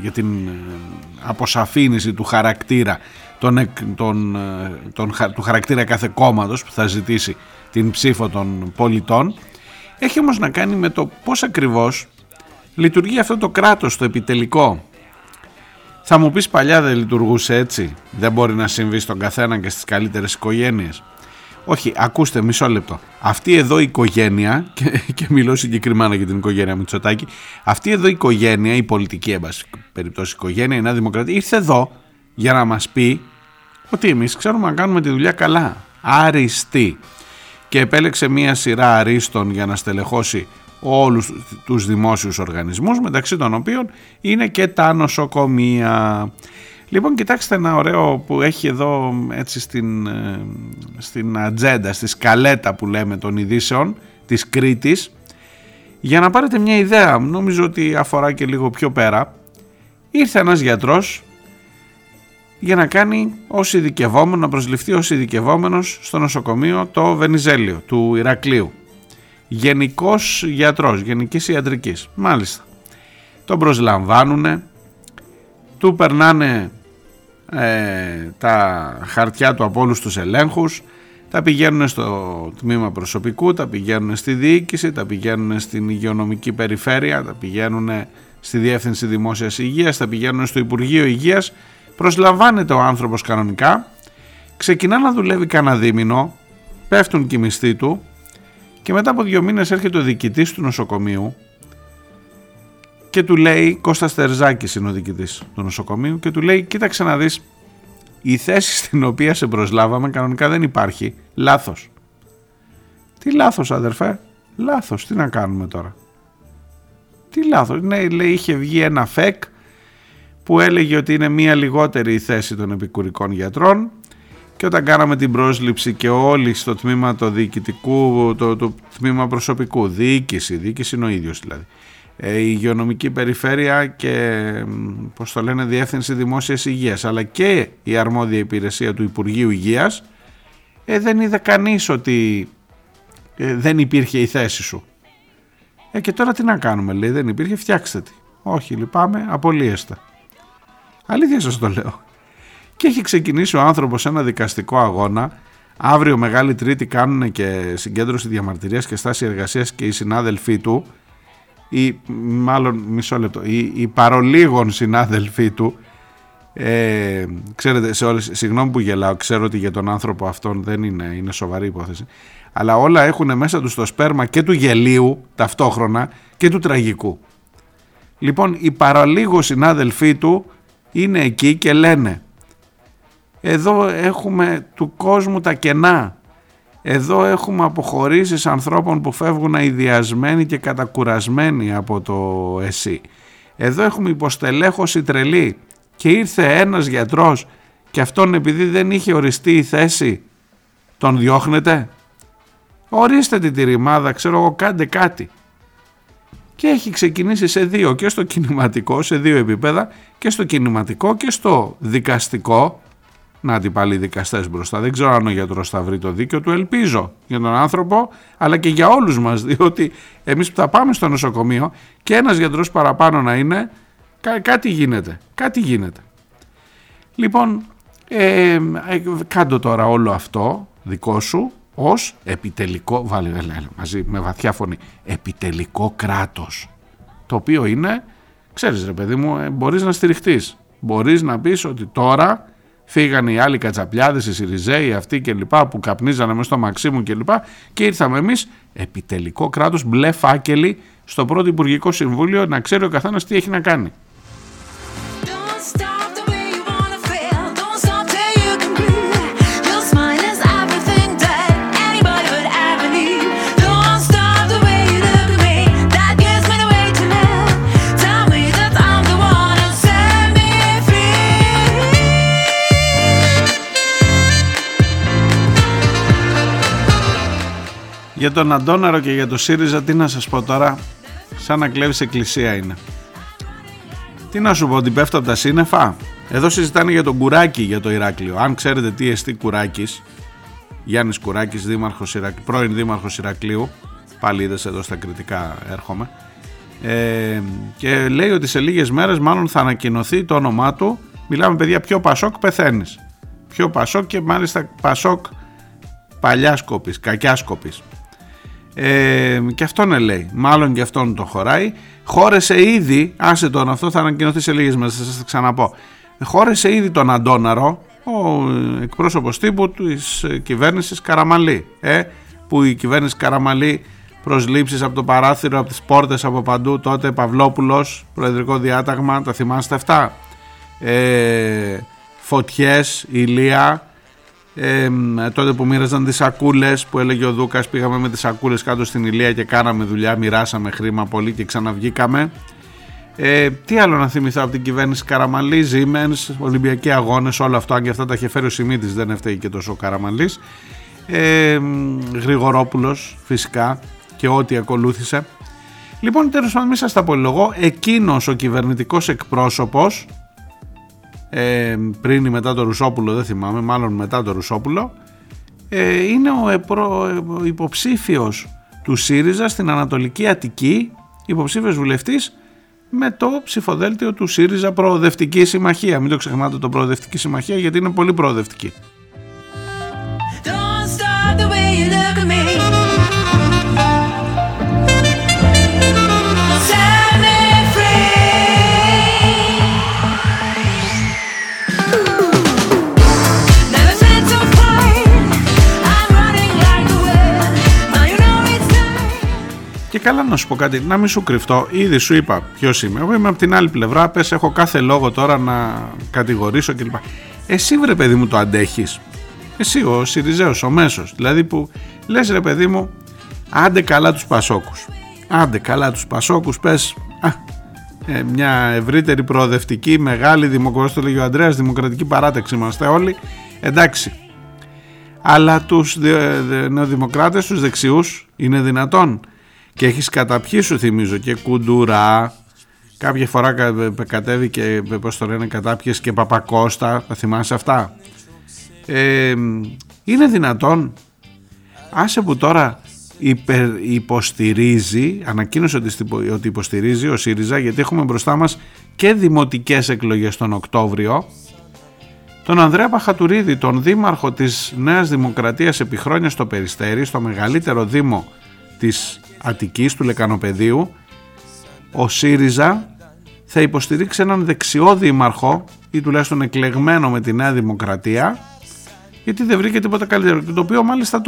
για την αποσαφήνιση του χαρακτήρα του χαρακτήρα κάθε κόμματος που θα ζητήσει την ψήφο των πολιτών. Έχει όμως να κάνει με το πώς ακριβώς λειτουργεί αυτό το κράτος το επιτελικό. Θα μου πεις, παλιά δεν λειτουργούσε έτσι, δεν μπορεί να συμβεί στον καθένα και στις καλύτερες οικογένειες. Όχι, ακούστε, μισό λεπτό. Αυτή εδώ η οικογένεια, και μιλώ συγκεκριμένα για την οικογένεια Μητσοτάκη, αυτή εδώ η οικογένεια, η πολιτική περιπτώσει οικογένεια, η Νέα Δημοκρατία, ήρθε εδώ για να μας πει ότι εμείς ξέρουμε να κάνουμε τη δουλειά καλά, άριστη. Και επέλεξε μία σειρά αρίστων για να στελεχώσει όλους τους δημόσιους οργανισμούς, μεταξύ των οποίων είναι και τα νοσοκομεία. Λοιπόν, κοιτάξτε ένα ωραίο που έχει εδώ έτσι στην ατζέντα, στη σκαλέτα που λέμε των ειδήσεων της Κρήτης, για να πάρετε μια ιδέα, νομίζω ότι αφορά και λίγο πιο πέρα. Ήρθε ένας γιατρός για να κάνει ως ειδικευόμενο, να προσληφθεί ως ειδικευόμενος στο νοσοκομείο το Βενιζέλιο του Ηρακλείου. Γενικός γιατρός, γενικής ιατρικής, μάλιστα. Τον προσλαμβάνουνε, του περνάνε τα χαρτιά του από όλους τους ελέγχους, τα πηγαίνουν στο τμήμα προσωπικού, τα πηγαίνουν στη διοίκηση, τα πηγαίνουν στην υγειονομική περιφέρεια, τα πηγαίνουν στη Διεύθυνση Δημόσιας Υγείας, τα πηγαίνουν στο Υπουργείο Υγείας. Προσλαμβάνεται ο άνθρωπος κανονικά, ξεκινά να δουλεύει κανένα δίμηνο, πέφτουν και οι μισθοί του, και μετά από 2 μήνες έρχεται ο διοικητής του νοσοκομείου και του λέει, Κώστας Θερζάκης είναι ο διοικητής του νοσοκομείου, και του λέει, κοίταξε να δεις, η θέση στην οποία σε προσλάβαμε κανονικά δεν υπάρχει, λάθος. Τι λάθος, αδερφέ, λάθος, τι να κάνουμε τώρα. Τι λάθος, ναι, λέει, είχε βγει ένα φεκ που έλεγε ότι είναι μία λιγότερη η θέση των επικουρικών γιατρών, και όταν κάναμε την πρόσληψη και όλοι στο τμήμα το διοικητικού, το τμήμα προσωπικού, διοίκηση είναι ο ίδιος δηλαδή, η υγειονομική περιφέρεια και, πώς το λένε, Διεύθυνση Δημόσιας Υγείας, αλλά και η αρμόδια υπηρεσία του Υπουργείου Υγείας, δεν είδε κανείς ότι δεν υπήρχε η θέση σου. Και τώρα τι να κάνουμε, λέει, δεν υπήρχε, φτιάξτε τη. Όχι, λυπάμαι, απολύεστε. Αλήθεια σας το λέω. Και έχει ξεκινήσει ο άνθρωπος ένα δικαστικό αγώνα. Αύριο Μεγάλη Τρίτη κάνουν και συγκέντρωση διαμαρτυρίας και στάση εργασίας και οι συνάδελφοί του, ή μάλλον μισό λεπτό, οι παρολίγων συνάδελφοί του, Ξέρετε, σε όλες, συγγνώμη που γελάω, ξέρω ότι για τον άνθρωπο αυτόν δεν είναι σοβαρή υπόθεση, αλλά όλα έχουν μέσα τους το σπέρμα και του γελίου ταυτόχρονα και του τραγικού. Λοιπόν, οι παραλίγο συνάδελφοί του είναι εκεί και λένε, εδώ έχουμε του κόσμου τα κενά, εδώ έχουμε αποχωρήσεις ανθρώπων που φεύγουν αηδιασμένοι και κατακουρασμένοι από το ΕΣΥ, εδώ έχουμε υποστελέχωση τρελή. Και ήρθε ένας γιατρός και αυτόν, επειδή δεν είχε οριστεί η θέση, τον διώχνετε. Ορίστε την τηρημάδα, ξέρω εγώ, κάντε κάτι. Και έχει ξεκινήσει σε δύο, και στο κινηματικό, σε δύο επίπεδα, και στο κινηματικό και στο δικαστικό. Να τι πάλι οι δικαστές μπροστά, δεν ξέρω αν ο γιατρός θα βρει το δίκιο του, ελπίζω για τον άνθρωπο, αλλά και για όλους μας, διότι εμείς που θα πάμε στο νοσοκομείο και ένας γιατρός παραπάνω να είναι, κάτι γίνεται. Λοιπόν, κάντο τώρα όλο αυτό δικό σου ως επιτελικό, βάλε μαζί με βαθιά φωνή, επιτελικό κράτος, το οποίο είναι, ξέρεις ρε παιδί μου, μπορείς να στηριχτείς, μπορείς να πεις ότι τώρα φύγανε οι άλλοι κατσαπλιάδες, οι Σιριζέοι αυτοί και λοιπά που καπνίζανε μέσα στο Μαξίμου και λοιπά, και ήρθαμε εμείς, επιτελικό κράτος, μπλε φάκελοι στο πρώτο Υπουργικό Συμβούλιο, να ξέρει ο καθένας τι έχει να κάνει. Για τον Αντόναρο και για τον ΣΥΡΙΖΑ τι να σας πω τώρα, σαν να κλέβεις εκκλησία είναι. Τι να σου πω, ότι πέφτω από τα σύννεφα. Εδώ συζητάνε για τον Κουράκη, για το Ηράκλειο. Αν ξέρετε τι εστί Κουράκης, Γιάννης Κουράκης, πρώην δήμαρχος Ηρακλείου, πάλι είδες εδώ στα κριτικά έρχομαι, και λέει ότι σε λίγες μέρες μάλλον θα ανακοινωθεί το όνομά του. Μιλάμε παιδιά, πιο Πασόκ πεθαίνεις. Πιο Πασόκ, και μάλιστα Πασόκ παλιάσκοπης, κακιάσκοπης. Και αυτόν λέει, μάλλον και αυτόν τον χωράει. Χώρεσε ήδη, άσε τον αυτό, θα ανακοινωθεί σε λίγες μέρες, θα σας ξαναπώ. Χώρεσε ήδη τον Αντόναρο, ο εκπρόσωπος τύπου της κυβέρνησης Καραμαλή, που η κυβέρνηση Καραμαλή, προσλήψεις από το παράθυρο, από τις πόρτες, από παντού, τότε Παυλόπουλος, προεδρικό διάταγμα, τα θυμάστε αυτά, φωτιές, ηλία. Τότε που μοίραζαν τις σακούλες, που έλεγε ο Δούκας, πήγαμε με τις σακούλες κάτω στην Ηλία και κάναμε δουλειά, μοιράσαμε χρήμα πολύ και ξαναβγήκαμε. Τι άλλο να θυμηθώ από την κυβέρνηση Καραμαλή, Ζήμενς, Ολυμπιακοί αγώνες, όλα αυτά, αν και αυτά τα είχε φέρει ο Σημίτης, δεν έφταιγε και τόσο ο Καραμαλής, Γρηγορόπουλος φυσικά και ό,τι ακολούθησε. Λοιπόν, τέλος πάντων, μην σας τα πολυλογώ, εκείνος ο κυβερνητικός εκπρόσωπος, πριν ή μετά το Ρουσόπουλο, δεν θυμάμαι, μάλλον μετά το Ρουσόπουλο, είναι ο υποψήφιος του ΣΥΡΙΖΑ στην Ανατολική Αττική, υποψήφιος βουλευτής με το ψηφοδέλτιο του ΣΥΡΙΖΑ Προοδευτική Συμμαχία. Μην το ξεχνάτε το Προοδευτική Συμμαχία, γιατί είναι πολύ προοδευτική. Και καλά να σου πω κάτι, να μην σου κρυφτώ, ήδη σου είπα ποιος είμαι. Εγώ είμαι από την άλλη πλευρά, πες, έχω κάθε λόγο τώρα να κατηγορήσω κλπ. Εσύ βρε παιδί μου το αντέχεις. Εσύ ο Σιριζέος, ο μέσος. Δηλαδή που λες ρε παιδί μου, άντε καλά τους Πασόκους. Άντε καλά τους Πασόκους, πες μια ευρύτερη προοδευτική, μεγάλη δημοκρατία, το λέγει ο Ανδρέας, δημοκρατική παράταξη είμαστε όλοι. Εντάξει. Αλλά τους νεοδημοκράτες, τους δεξιούς, είναι δυνατόν? Και έχεις καταπιεί, σου θυμίζω, και Κουντουρά, κάποια φορά κατέβηκε, πώς το λένε, κατάπιες και Παπακώστα, θα θυμάσαι αυτά. Είναι δυνατόν? Άσε που τώρα υποστηρίζει, ανακοίνωσε ότι υποστηρίζει ο ΣΥΡΙΖΑ, γιατί έχουμε μπροστά μας και δημοτικές εκλογές τον Οκτώβριο, τον Ανδρέα Παχατουρίδη, τον δήμαρχο της Νέας Δημοκρατίας επί χρόνια στο Περιστέρι, στο μεγαλύτερο δήμο της Αττικής, του Λεκανοπεδίου. Ο ΣΥΡΙΖΑ θα υποστηρίξει έναν δεξιό δήμαρχο ή τουλάχιστον εκλεγμένο με τη Νέα Δημοκρατία, γιατί δεν βρήκε τίποτα καλύτερο. Το οποίο μάλιστα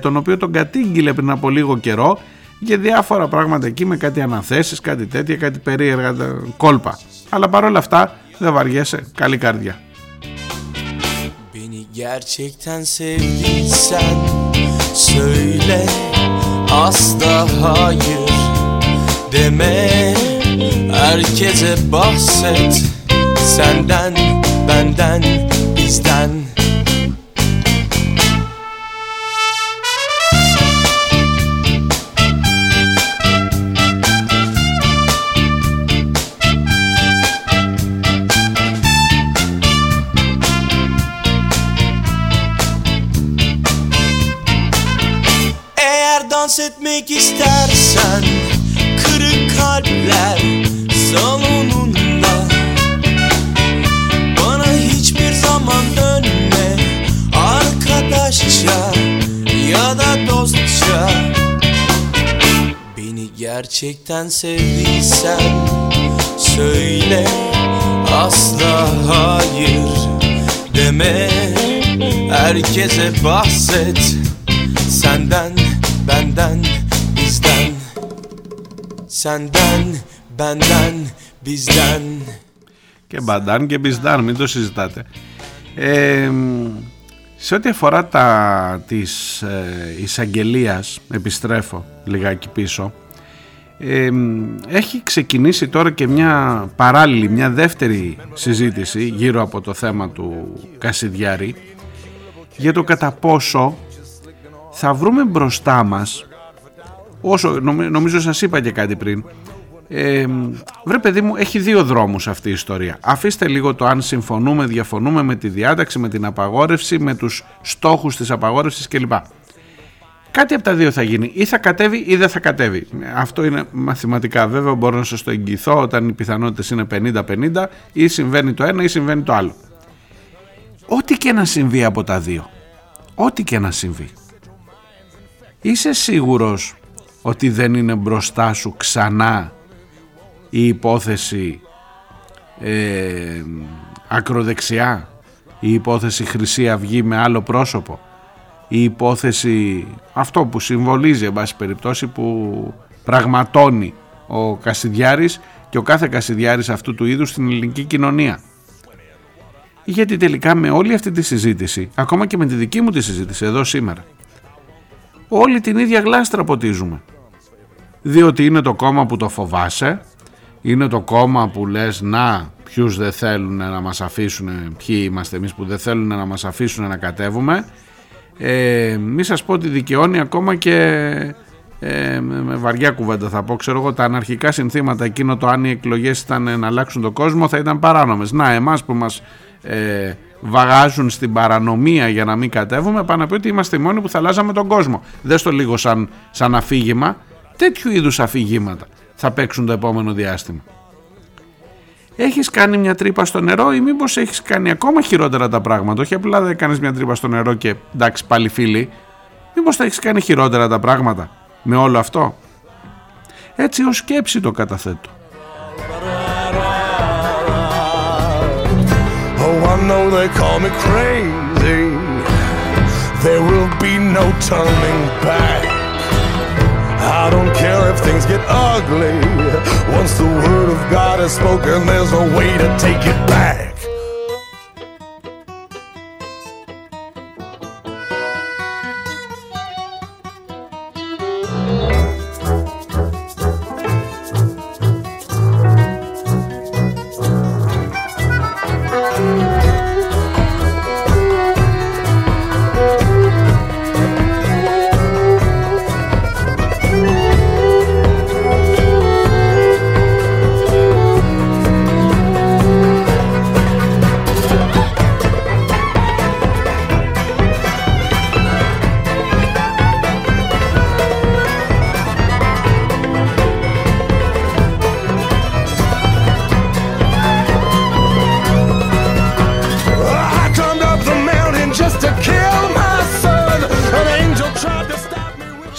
τον οποίο τον κατήγγειλε πριν από λίγο καιρό για διάφορα πράγματα εκεί, με κάτι αναθέσεις, κάτι τέτοια, κάτι περίεργα κόλπα. Αλλά παρόλα αυτά δεν βαριέσαι, καλή καρδιά. Etmek istersen kırık kalpler salonunda bana hiçbir zaman dönme arkadaşça ya da dostça beni gerçekten sevdiysen söyle asla hayır deme herkese bahset senden benden, bizden, senden, benden, bizden. Και μπαντάν και μπιζδάν, μην το συζητάτε. Σε ό,τι αφορά της εισαγγελίας, επιστρέφω λιγάκι πίσω, έχει ξεκινήσει τώρα και μια παράλληλη, μια δεύτερη συζήτηση γύρω από το θέμα του Κασιδιάρη, για το κατά πόσο θα βρούμε μπροστά μας, όσο νομίζω σας είπα και κάτι πριν, βρε παιδί μου, έχει δύο δρόμους αυτή η ιστορία. Αφήστε λίγο το αν συμφωνούμε, διαφωνούμε με τη διάταξη, με την απαγόρευση, με τους στόχους της απαγόρευσης κλπ. Κάτι από τα δύο θα γίνει, ή θα κατέβει ή δεν θα κατέβει. Αυτό είναι μαθηματικά βέβαια, μπορώ να σας το εγγυηθώ, όταν οι πιθανότητες είναι 50-50, ή συμβαίνει το ένα ή συμβαίνει το άλλο. Ό,τι και να συμβεί από τα δύο, ό,τι και να συμβεί, είσαι σίγουρος ότι δεν είναι μπροστά σου ξανά η υπόθεση ακροδεξιά, η υπόθεση Χρυσή Αυγή με άλλο πρόσωπο, η υπόθεση αυτό που συμβολίζει, εν πάση περιπτώσει, που πραγματώνει ο Κασιδιάρης και ο κάθε Κασιδιάρης αυτού του είδους στην ελληνική κοινωνία? Γιατί τελικά με όλη αυτή τη συζήτηση, ακόμα και με τη δική μου τη συζήτηση εδώ σήμερα, όλη την ίδια γλάστρα ποτίζουμε. Διότι είναι το κόμμα που το φοβάσαι, είναι το κόμμα που λες να ποιους δεν θέλουν να μας αφήσουν, ποιοι είμαστε εμείς που δεν θέλουν να μας αφήσουν να κατέβουμε. Μη σας πω ότι δικαιώνει ακόμα και με βαριά κουβέντα θα πω, ξέρω εγώ, τα αναρχικά συνθήματα, εκείνο το αν οι εκλογές ήταν να αλλάξουν τον κόσμο θα ήταν παράνομες. Να, εμάς που μας βαγάζουν στην παρανομία για να μην κατέβουμε, πάνε να πει ότι είμαστε οι μόνοι που θα αλλάζαμε τον κόσμο. Δες το λίγο σαν αφήγημα. Τέτοιου είδους αφήγηματα θα παίξουν το επόμενο διάστημα. Έχεις κάνει μια τρύπα στο νερό, ή μήπως έχεις κάνει ακόμα χειρότερα τα πράγματα? Όχι απλά δεν κάνεις μια τρύπα στο νερό και εντάξει πάλι φίλοι, μήπως θα έχεις κάνει χειρότερα τα πράγματα με όλο αυτό? Έτσι ως σκέψη το καταθέτω. I know they call me crazy. There will be no turning back. I don't care if things get ugly. Once the word of God is spoken, there's no way to take it back.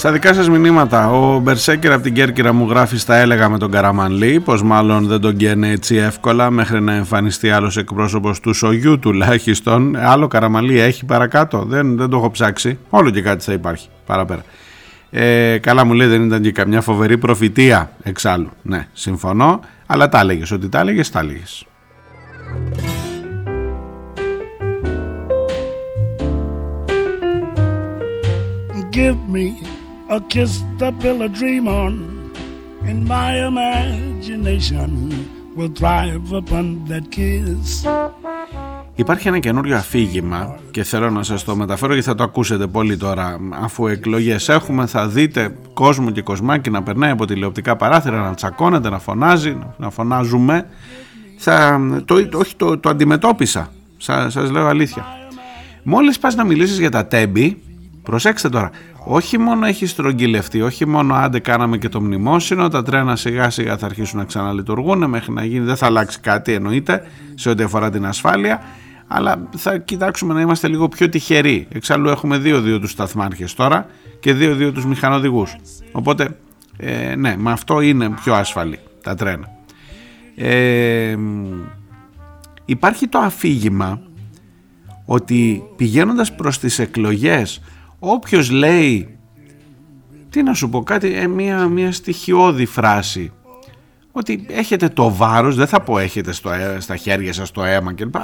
Στα δικά σας μηνύματα, ο Μπερσέκερ από την Κέρκυρα μου γράφει στα έλεγα με τον Καραμανλή, πως μάλλον δεν τον καίνε έτσι εύκολα μέχρι να εμφανιστεί άλλος εκπρόσωπος του Σογιού τουλάχιστον. Άλλο Καραμανλή έχει παρακάτω, δεν το έχω ψάξει, όλο και κάτι θα υπάρχει παραπέρα. Καλά μου λέει, δεν ήταν και καμιά φοβερή προφητεία εξάλλου. Ναι, συμφωνώ, αλλά τα έλεγες, ότι τα έλεγες, τα έλεγες. Give me a kiss to build a dream on, and my imagination will thrive upon that kiss. Υπάρχει ένα καινούριο αφήγημα και θέλω να σας το μεταφέρω και θα το ακούσετε πολύ τώρα. Αφού εκλογές έχουμε, θα δείτε κόσμο και κοσμάκι να περνάει από τηλεοπτικά παράθυρα, να τσακώνεται, να φωνάζει, να φωνάζουμε. Το αντιμετώπισα, σας λέω αλήθεια. Μόλις πας να μιλήσεις για τα τέμπη, προσέξτε τώρα, όχι μόνο έχει στρογγυλευτεί, όχι μόνο άντε κάναμε και το μνημόσυνο, τα τρένα σιγά σιγά θα αρχίσουν να ξαναλειτουργούν, μέχρι να γίνει δεν θα αλλάξει κάτι εννοείται σε ό,τι αφορά την ασφάλεια, αλλά θα κοιτάξουμε να είμαστε λίγο πιο τυχεροί. Εξάλλου έχουμε 2-2 τους σταθμάρχες τώρα και 2-2 τους μηχανοδηγούς. Οπότε ναι, με αυτό είναι πιο ασφαλή τα τρένα. Υπάρχει το αφήγημα ότι πηγαίνοντας προς τις εκλογές, όποιος λέει, τι να σου πω, κάτι, μια στοιχειώδη φράση, ότι έχετε το βάρος, δεν θα πω έχετε στα χέρια σας το αίμα κλπ.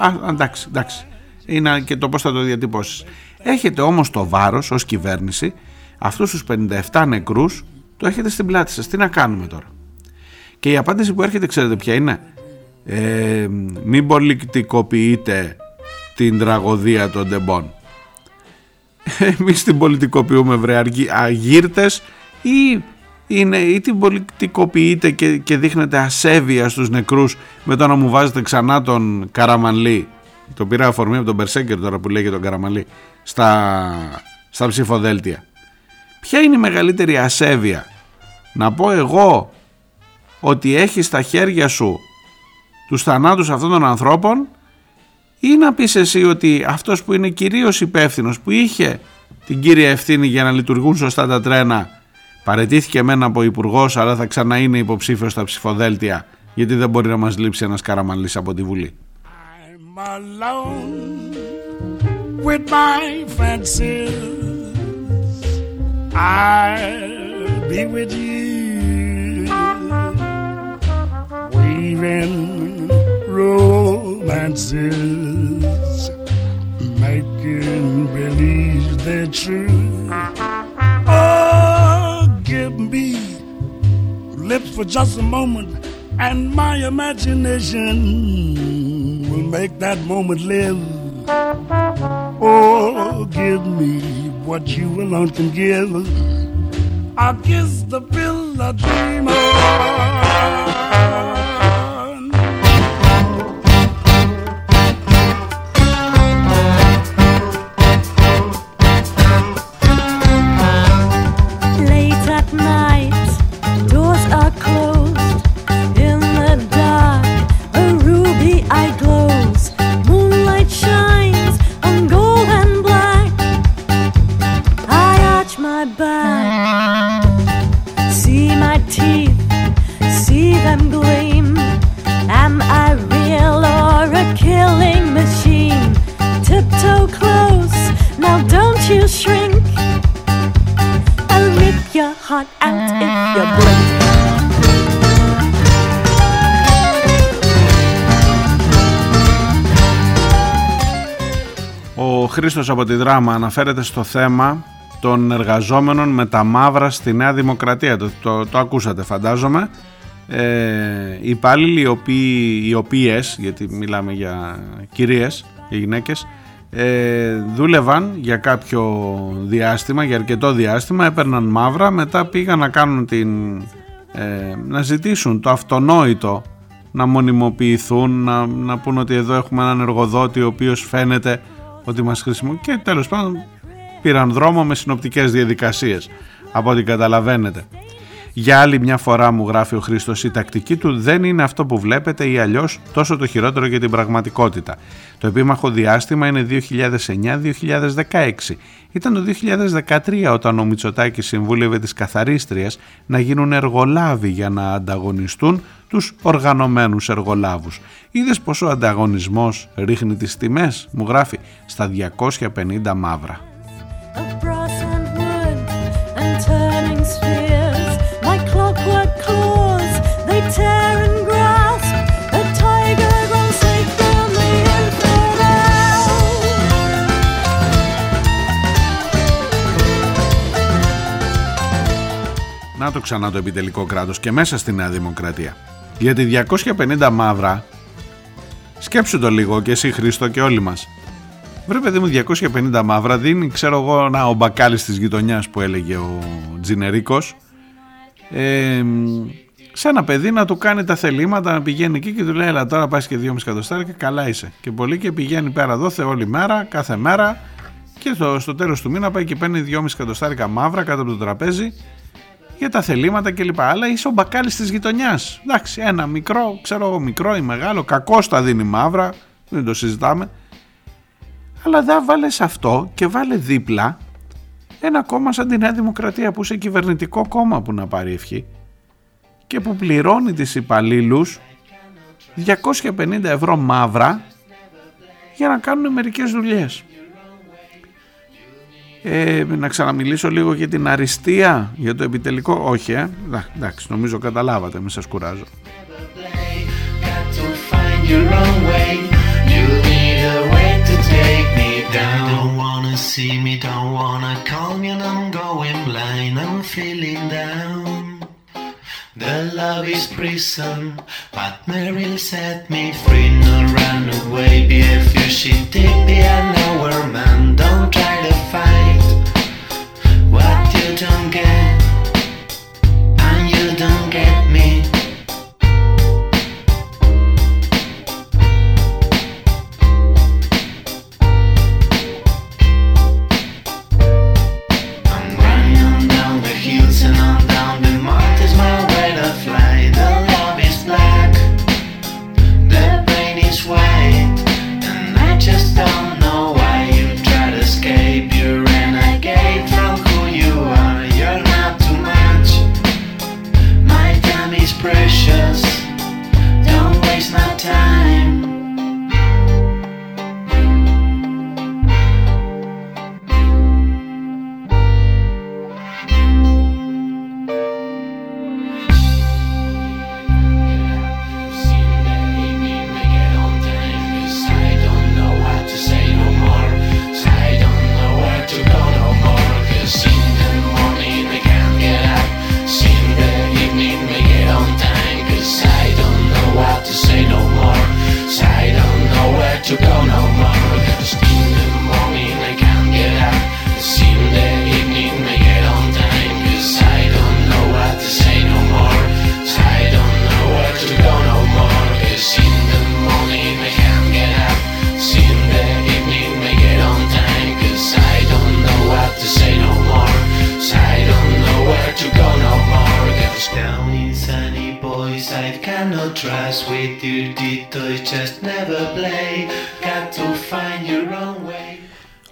Εντάξει, είναι και το πώς θα το διατυπώσεις. Έχετε όμως το βάρος ως κυβέρνηση, αυτούς τους 57 νεκρούς, το έχετε στην πλάτη σας. Τι να κάνουμε τώρα? Και η απάντηση που έρχεται, ξέρετε ποια είναι? Μην πολιτικοποιείτε την τραγωδία των τεμπών. Εμείς την πολιτικοποιούμε, βρε αγύρτες, ή την πολιτικοποιείτε και δείχνετε ασέβεια στους νεκρούς με το να μου βάζετε ξανά τον Καραμανλή. Το πήρα αφορμή από τον Μπερσέκερ τώρα που λέει και τον Καραμανλή στα ψηφοδέλτια. Ποια είναι η μεγαλύτερη ασέβεια? Να πω εγώ ότι έχεις στα χέρια σου τους θανάτους αυτών των ανθρώπων, ή να πεις εσύ ότι αυτός που είναι κυρίως υπεύθυνος, που είχε την κύρια ευθύνη για να λειτουργούν σωστά τα τρένα, παραιτήθηκε εμένα από υπουργός, αλλά θα ξανά είναι υποψήφιος στα ψηφοδέλτια, γιατί δεν μπορεί να μας λείψει ένας Καραμανλής από τη Βουλή. Romances, making believe they're true. Oh, give me lips for just a moment, and my imagination will make that moment live. Oh, give me what you alone can give. I kiss the pill I dream of. Ο Χρήστος από τη Δράμα αναφέρεται στο θέμα των εργαζόμενων με τα μαύρα στη Νέα Δημοκρατία. Το ακούσατε φαντάζομαι. Οι υπάλληλοι οι οποίες, γιατί μιλάμε για κυρίες, για γυναίκες, δούλευαν για κάποιο διάστημα, για αρκετό διάστημα, έπαιρναν μαύρα, μετά πήγαν να κάνουν να ζητήσουν το αυτονόητο, να μονιμοποιηθούν, να πούν ότι εδώ έχουμε έναν εργοδότη ο οποίος φαίνεται ότι μας χρησιμοποιεί, και τέλος πάντων πήραν δρόμο με συνοπτικές διαδικασίες από ό,τι καταλαβαίνετε. Για άλλη μια φορά, μου γράφει ο Χρήστος, η τακτική του δεν είναι αυτό που βλέπετε ή αλλιώς τόσο το χειρότερο για την πραγματικότητα. Το επίμαχο διάστημα είναι 2009-2016. Ήταν το 2013 όταν ο Μητσοτάκης συμβούλευε τις καθαρίστριες να γίνουν εργολάβοι για να ανταγωνιστούν τους οργανωμένους εργολάβους. Είδες πως ο ανταγωνισμός ρίχνει τις τιμές, μου γράφει, στα 250 μαύρα. Να το ξανά το επιτελικό κράτος και μέσα στη Νέα Δημοκρατία. Γιατί 250 μαύρα, σκέψου το λίγο και εσύ Χρήστο και όλοι μας. Βρε παιδί μου, 250 μαύρα δίνει, ξέρω εγώ, να, ο μπακάλις της γειτονιάς που έλεγε ο Τζανερίκος, σε ένα παιδί να του κάνει τα θελήματα, να πηγαίνει εκεί και του λέει, έλα τώρα πας και 2,5 εκατοστάρια, καλά είσαι. Και πολύ, και πηγαίνει πέρα δόθε όλη μέρα, κάθε μέρα, και στο τέλος του μήνα πάει και παίρνει 2,5 εκατοστάρια μαύρα κάτω από το τραπέζι για τα θελήματα κλπ. Αλλά είσαι ο μπακάλις της γειτονιάς. Εντάξει, ένα μικρό, ξέρω εγώ, μικρό ή μεγάλο, κακώς τα δίνει μαύρα, δεν το συζητάμε. Αλλά δα βάλε αυτό και βάλε δίπλα ένα κόμμα σαν τη Νέα Δημοκρατία που είσαι κυβερνητικό κόμμα, που να πάρει ευχή, και που πληρώνει τις υπαλλήλους 250 ευρώ μαύρα για να κάνουν μερικές δουλειές. Να ξαναμιλήσω λίγο για την αριστεία, για το επιτελικό, όχι εντάξει, νομίζω καταλάβατε, μην σας κουράζω. The love is prison, but Mary set me free. No run away, be a few shit, be an hour man. Don't try to fight what you don't get, and you don't get me. I'm running down the hills and on down the mud is my way.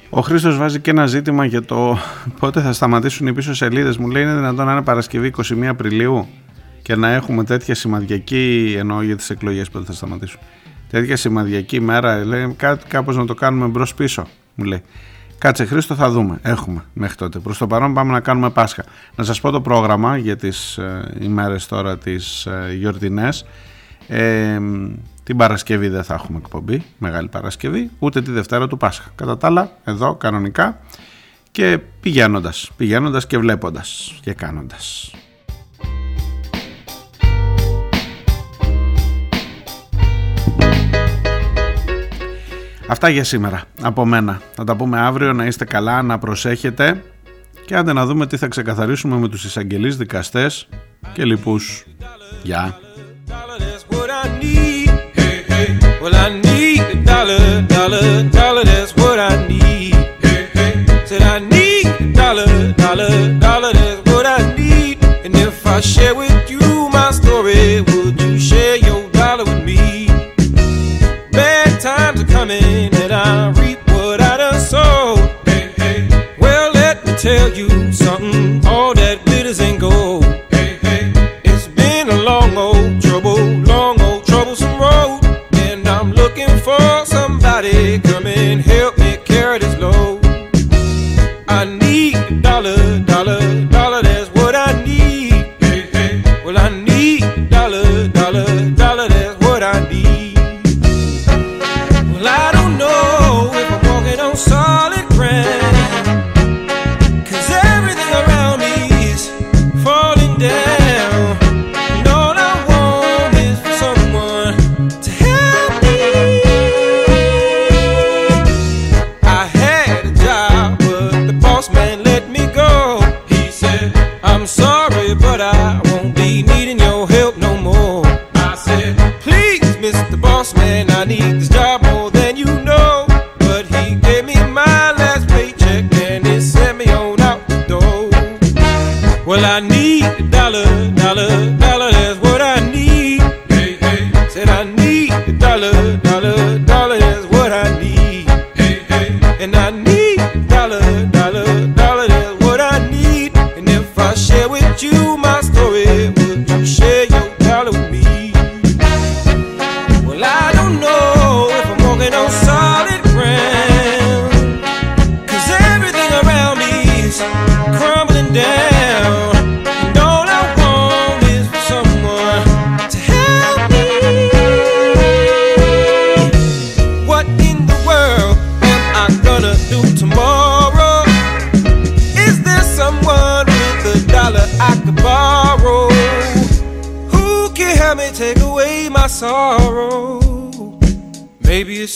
Ο Χρήστος βάζει και ένα ζήτημα για το πότε θα σταματήσουν οι πίσω σελίδες. Μου λέει, είναι δυνατόν να είναι Παρασκευή 21 Απριλίου και να έχουμε τέτοια σημαδιακή, εννοώ για τις εκλογές πότε θα σταματήσουν, τέτοια σημαδιακή μέρα, λέει, κάπως να το κάνουμε μπρος πίσω, μου λέει. Κάτσε Χρήστο, θα δούμε, έχουμε μέχρι τότε. Προς το παρόν πάμε να κάνουμε Πάσχα. Να σας πω το πρόγραμμα για τις ημέρες τώρα τις γιορτινές. Την Παρασκευή δεν θα έχουμε εκπομπή, Μεγάλη Παρασκευή, ούτε τη Δευτέρα του Πάσχα. Κατά τα άλλα, εδώ κανονικά και πηγαίνοντας και βλέποντας και κάνοντας. Αυτά για σήμερα από μένα. Θα τα πούμε αύριο, να είστε καλά, να προσέχετε και άντε να δούμε τι θα ξεκαθαρίσουμε με τους εισαγγελείς, δικαστές και λοιπούς. Γεια! Well, I need a dollar, dollar, dollar, that's what I need. Hey, hey. Said I need a dollar, dollar, dollar, that's what I need. And if I I share with you my story, would you share your dollar with me? Bad times are coming and I reap what I done sow. Hey, hey. Well, let me tell you something, all that glitters ain't gold. Hey, hey. It's been a long old troublesome road, and I'm looking for somebody come and help me carry this load. I need a dollar, dollar, dollar.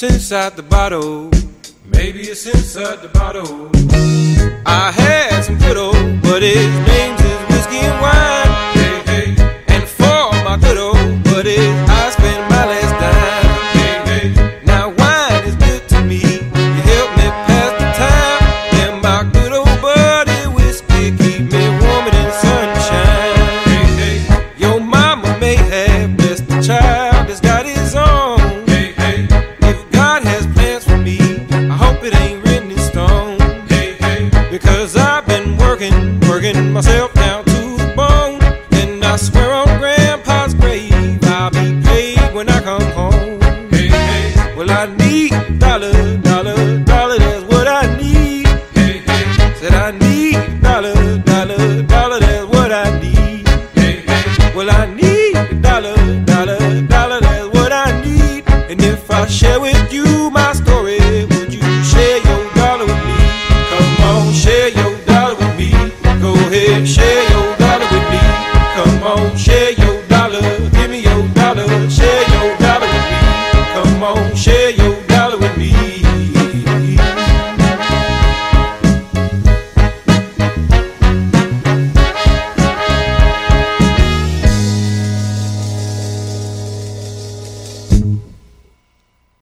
Inside the bottle, maybe it's inside the bottle. I had some good old buddies, names is whiskey and wine. Hey, hey. And for my good old buddies, I spent my last dime. Hey, hey. Now wine is good to me, you help me pass the time. And my good old buddy whiskey keep me warmer than sunshine. Hey, hey. Your mama may have blessed the child that's got his own. Myself down to the bone, and I swear on Grandpa's grave I'll be paid when I come home. Hey, hey. Well, I need a dollar, dollar, dollar. That's what I need. Hey, hey. Said I need a dollar, dollar, dollar. That's what I need. Hey, hey. Well, I need a dollar, dollar, dollar. That's what I need. And if I share with you my story, would you share your dollar with me? Come on, share your dollar with me. Go ahead, share your dollar with me. Come on, share your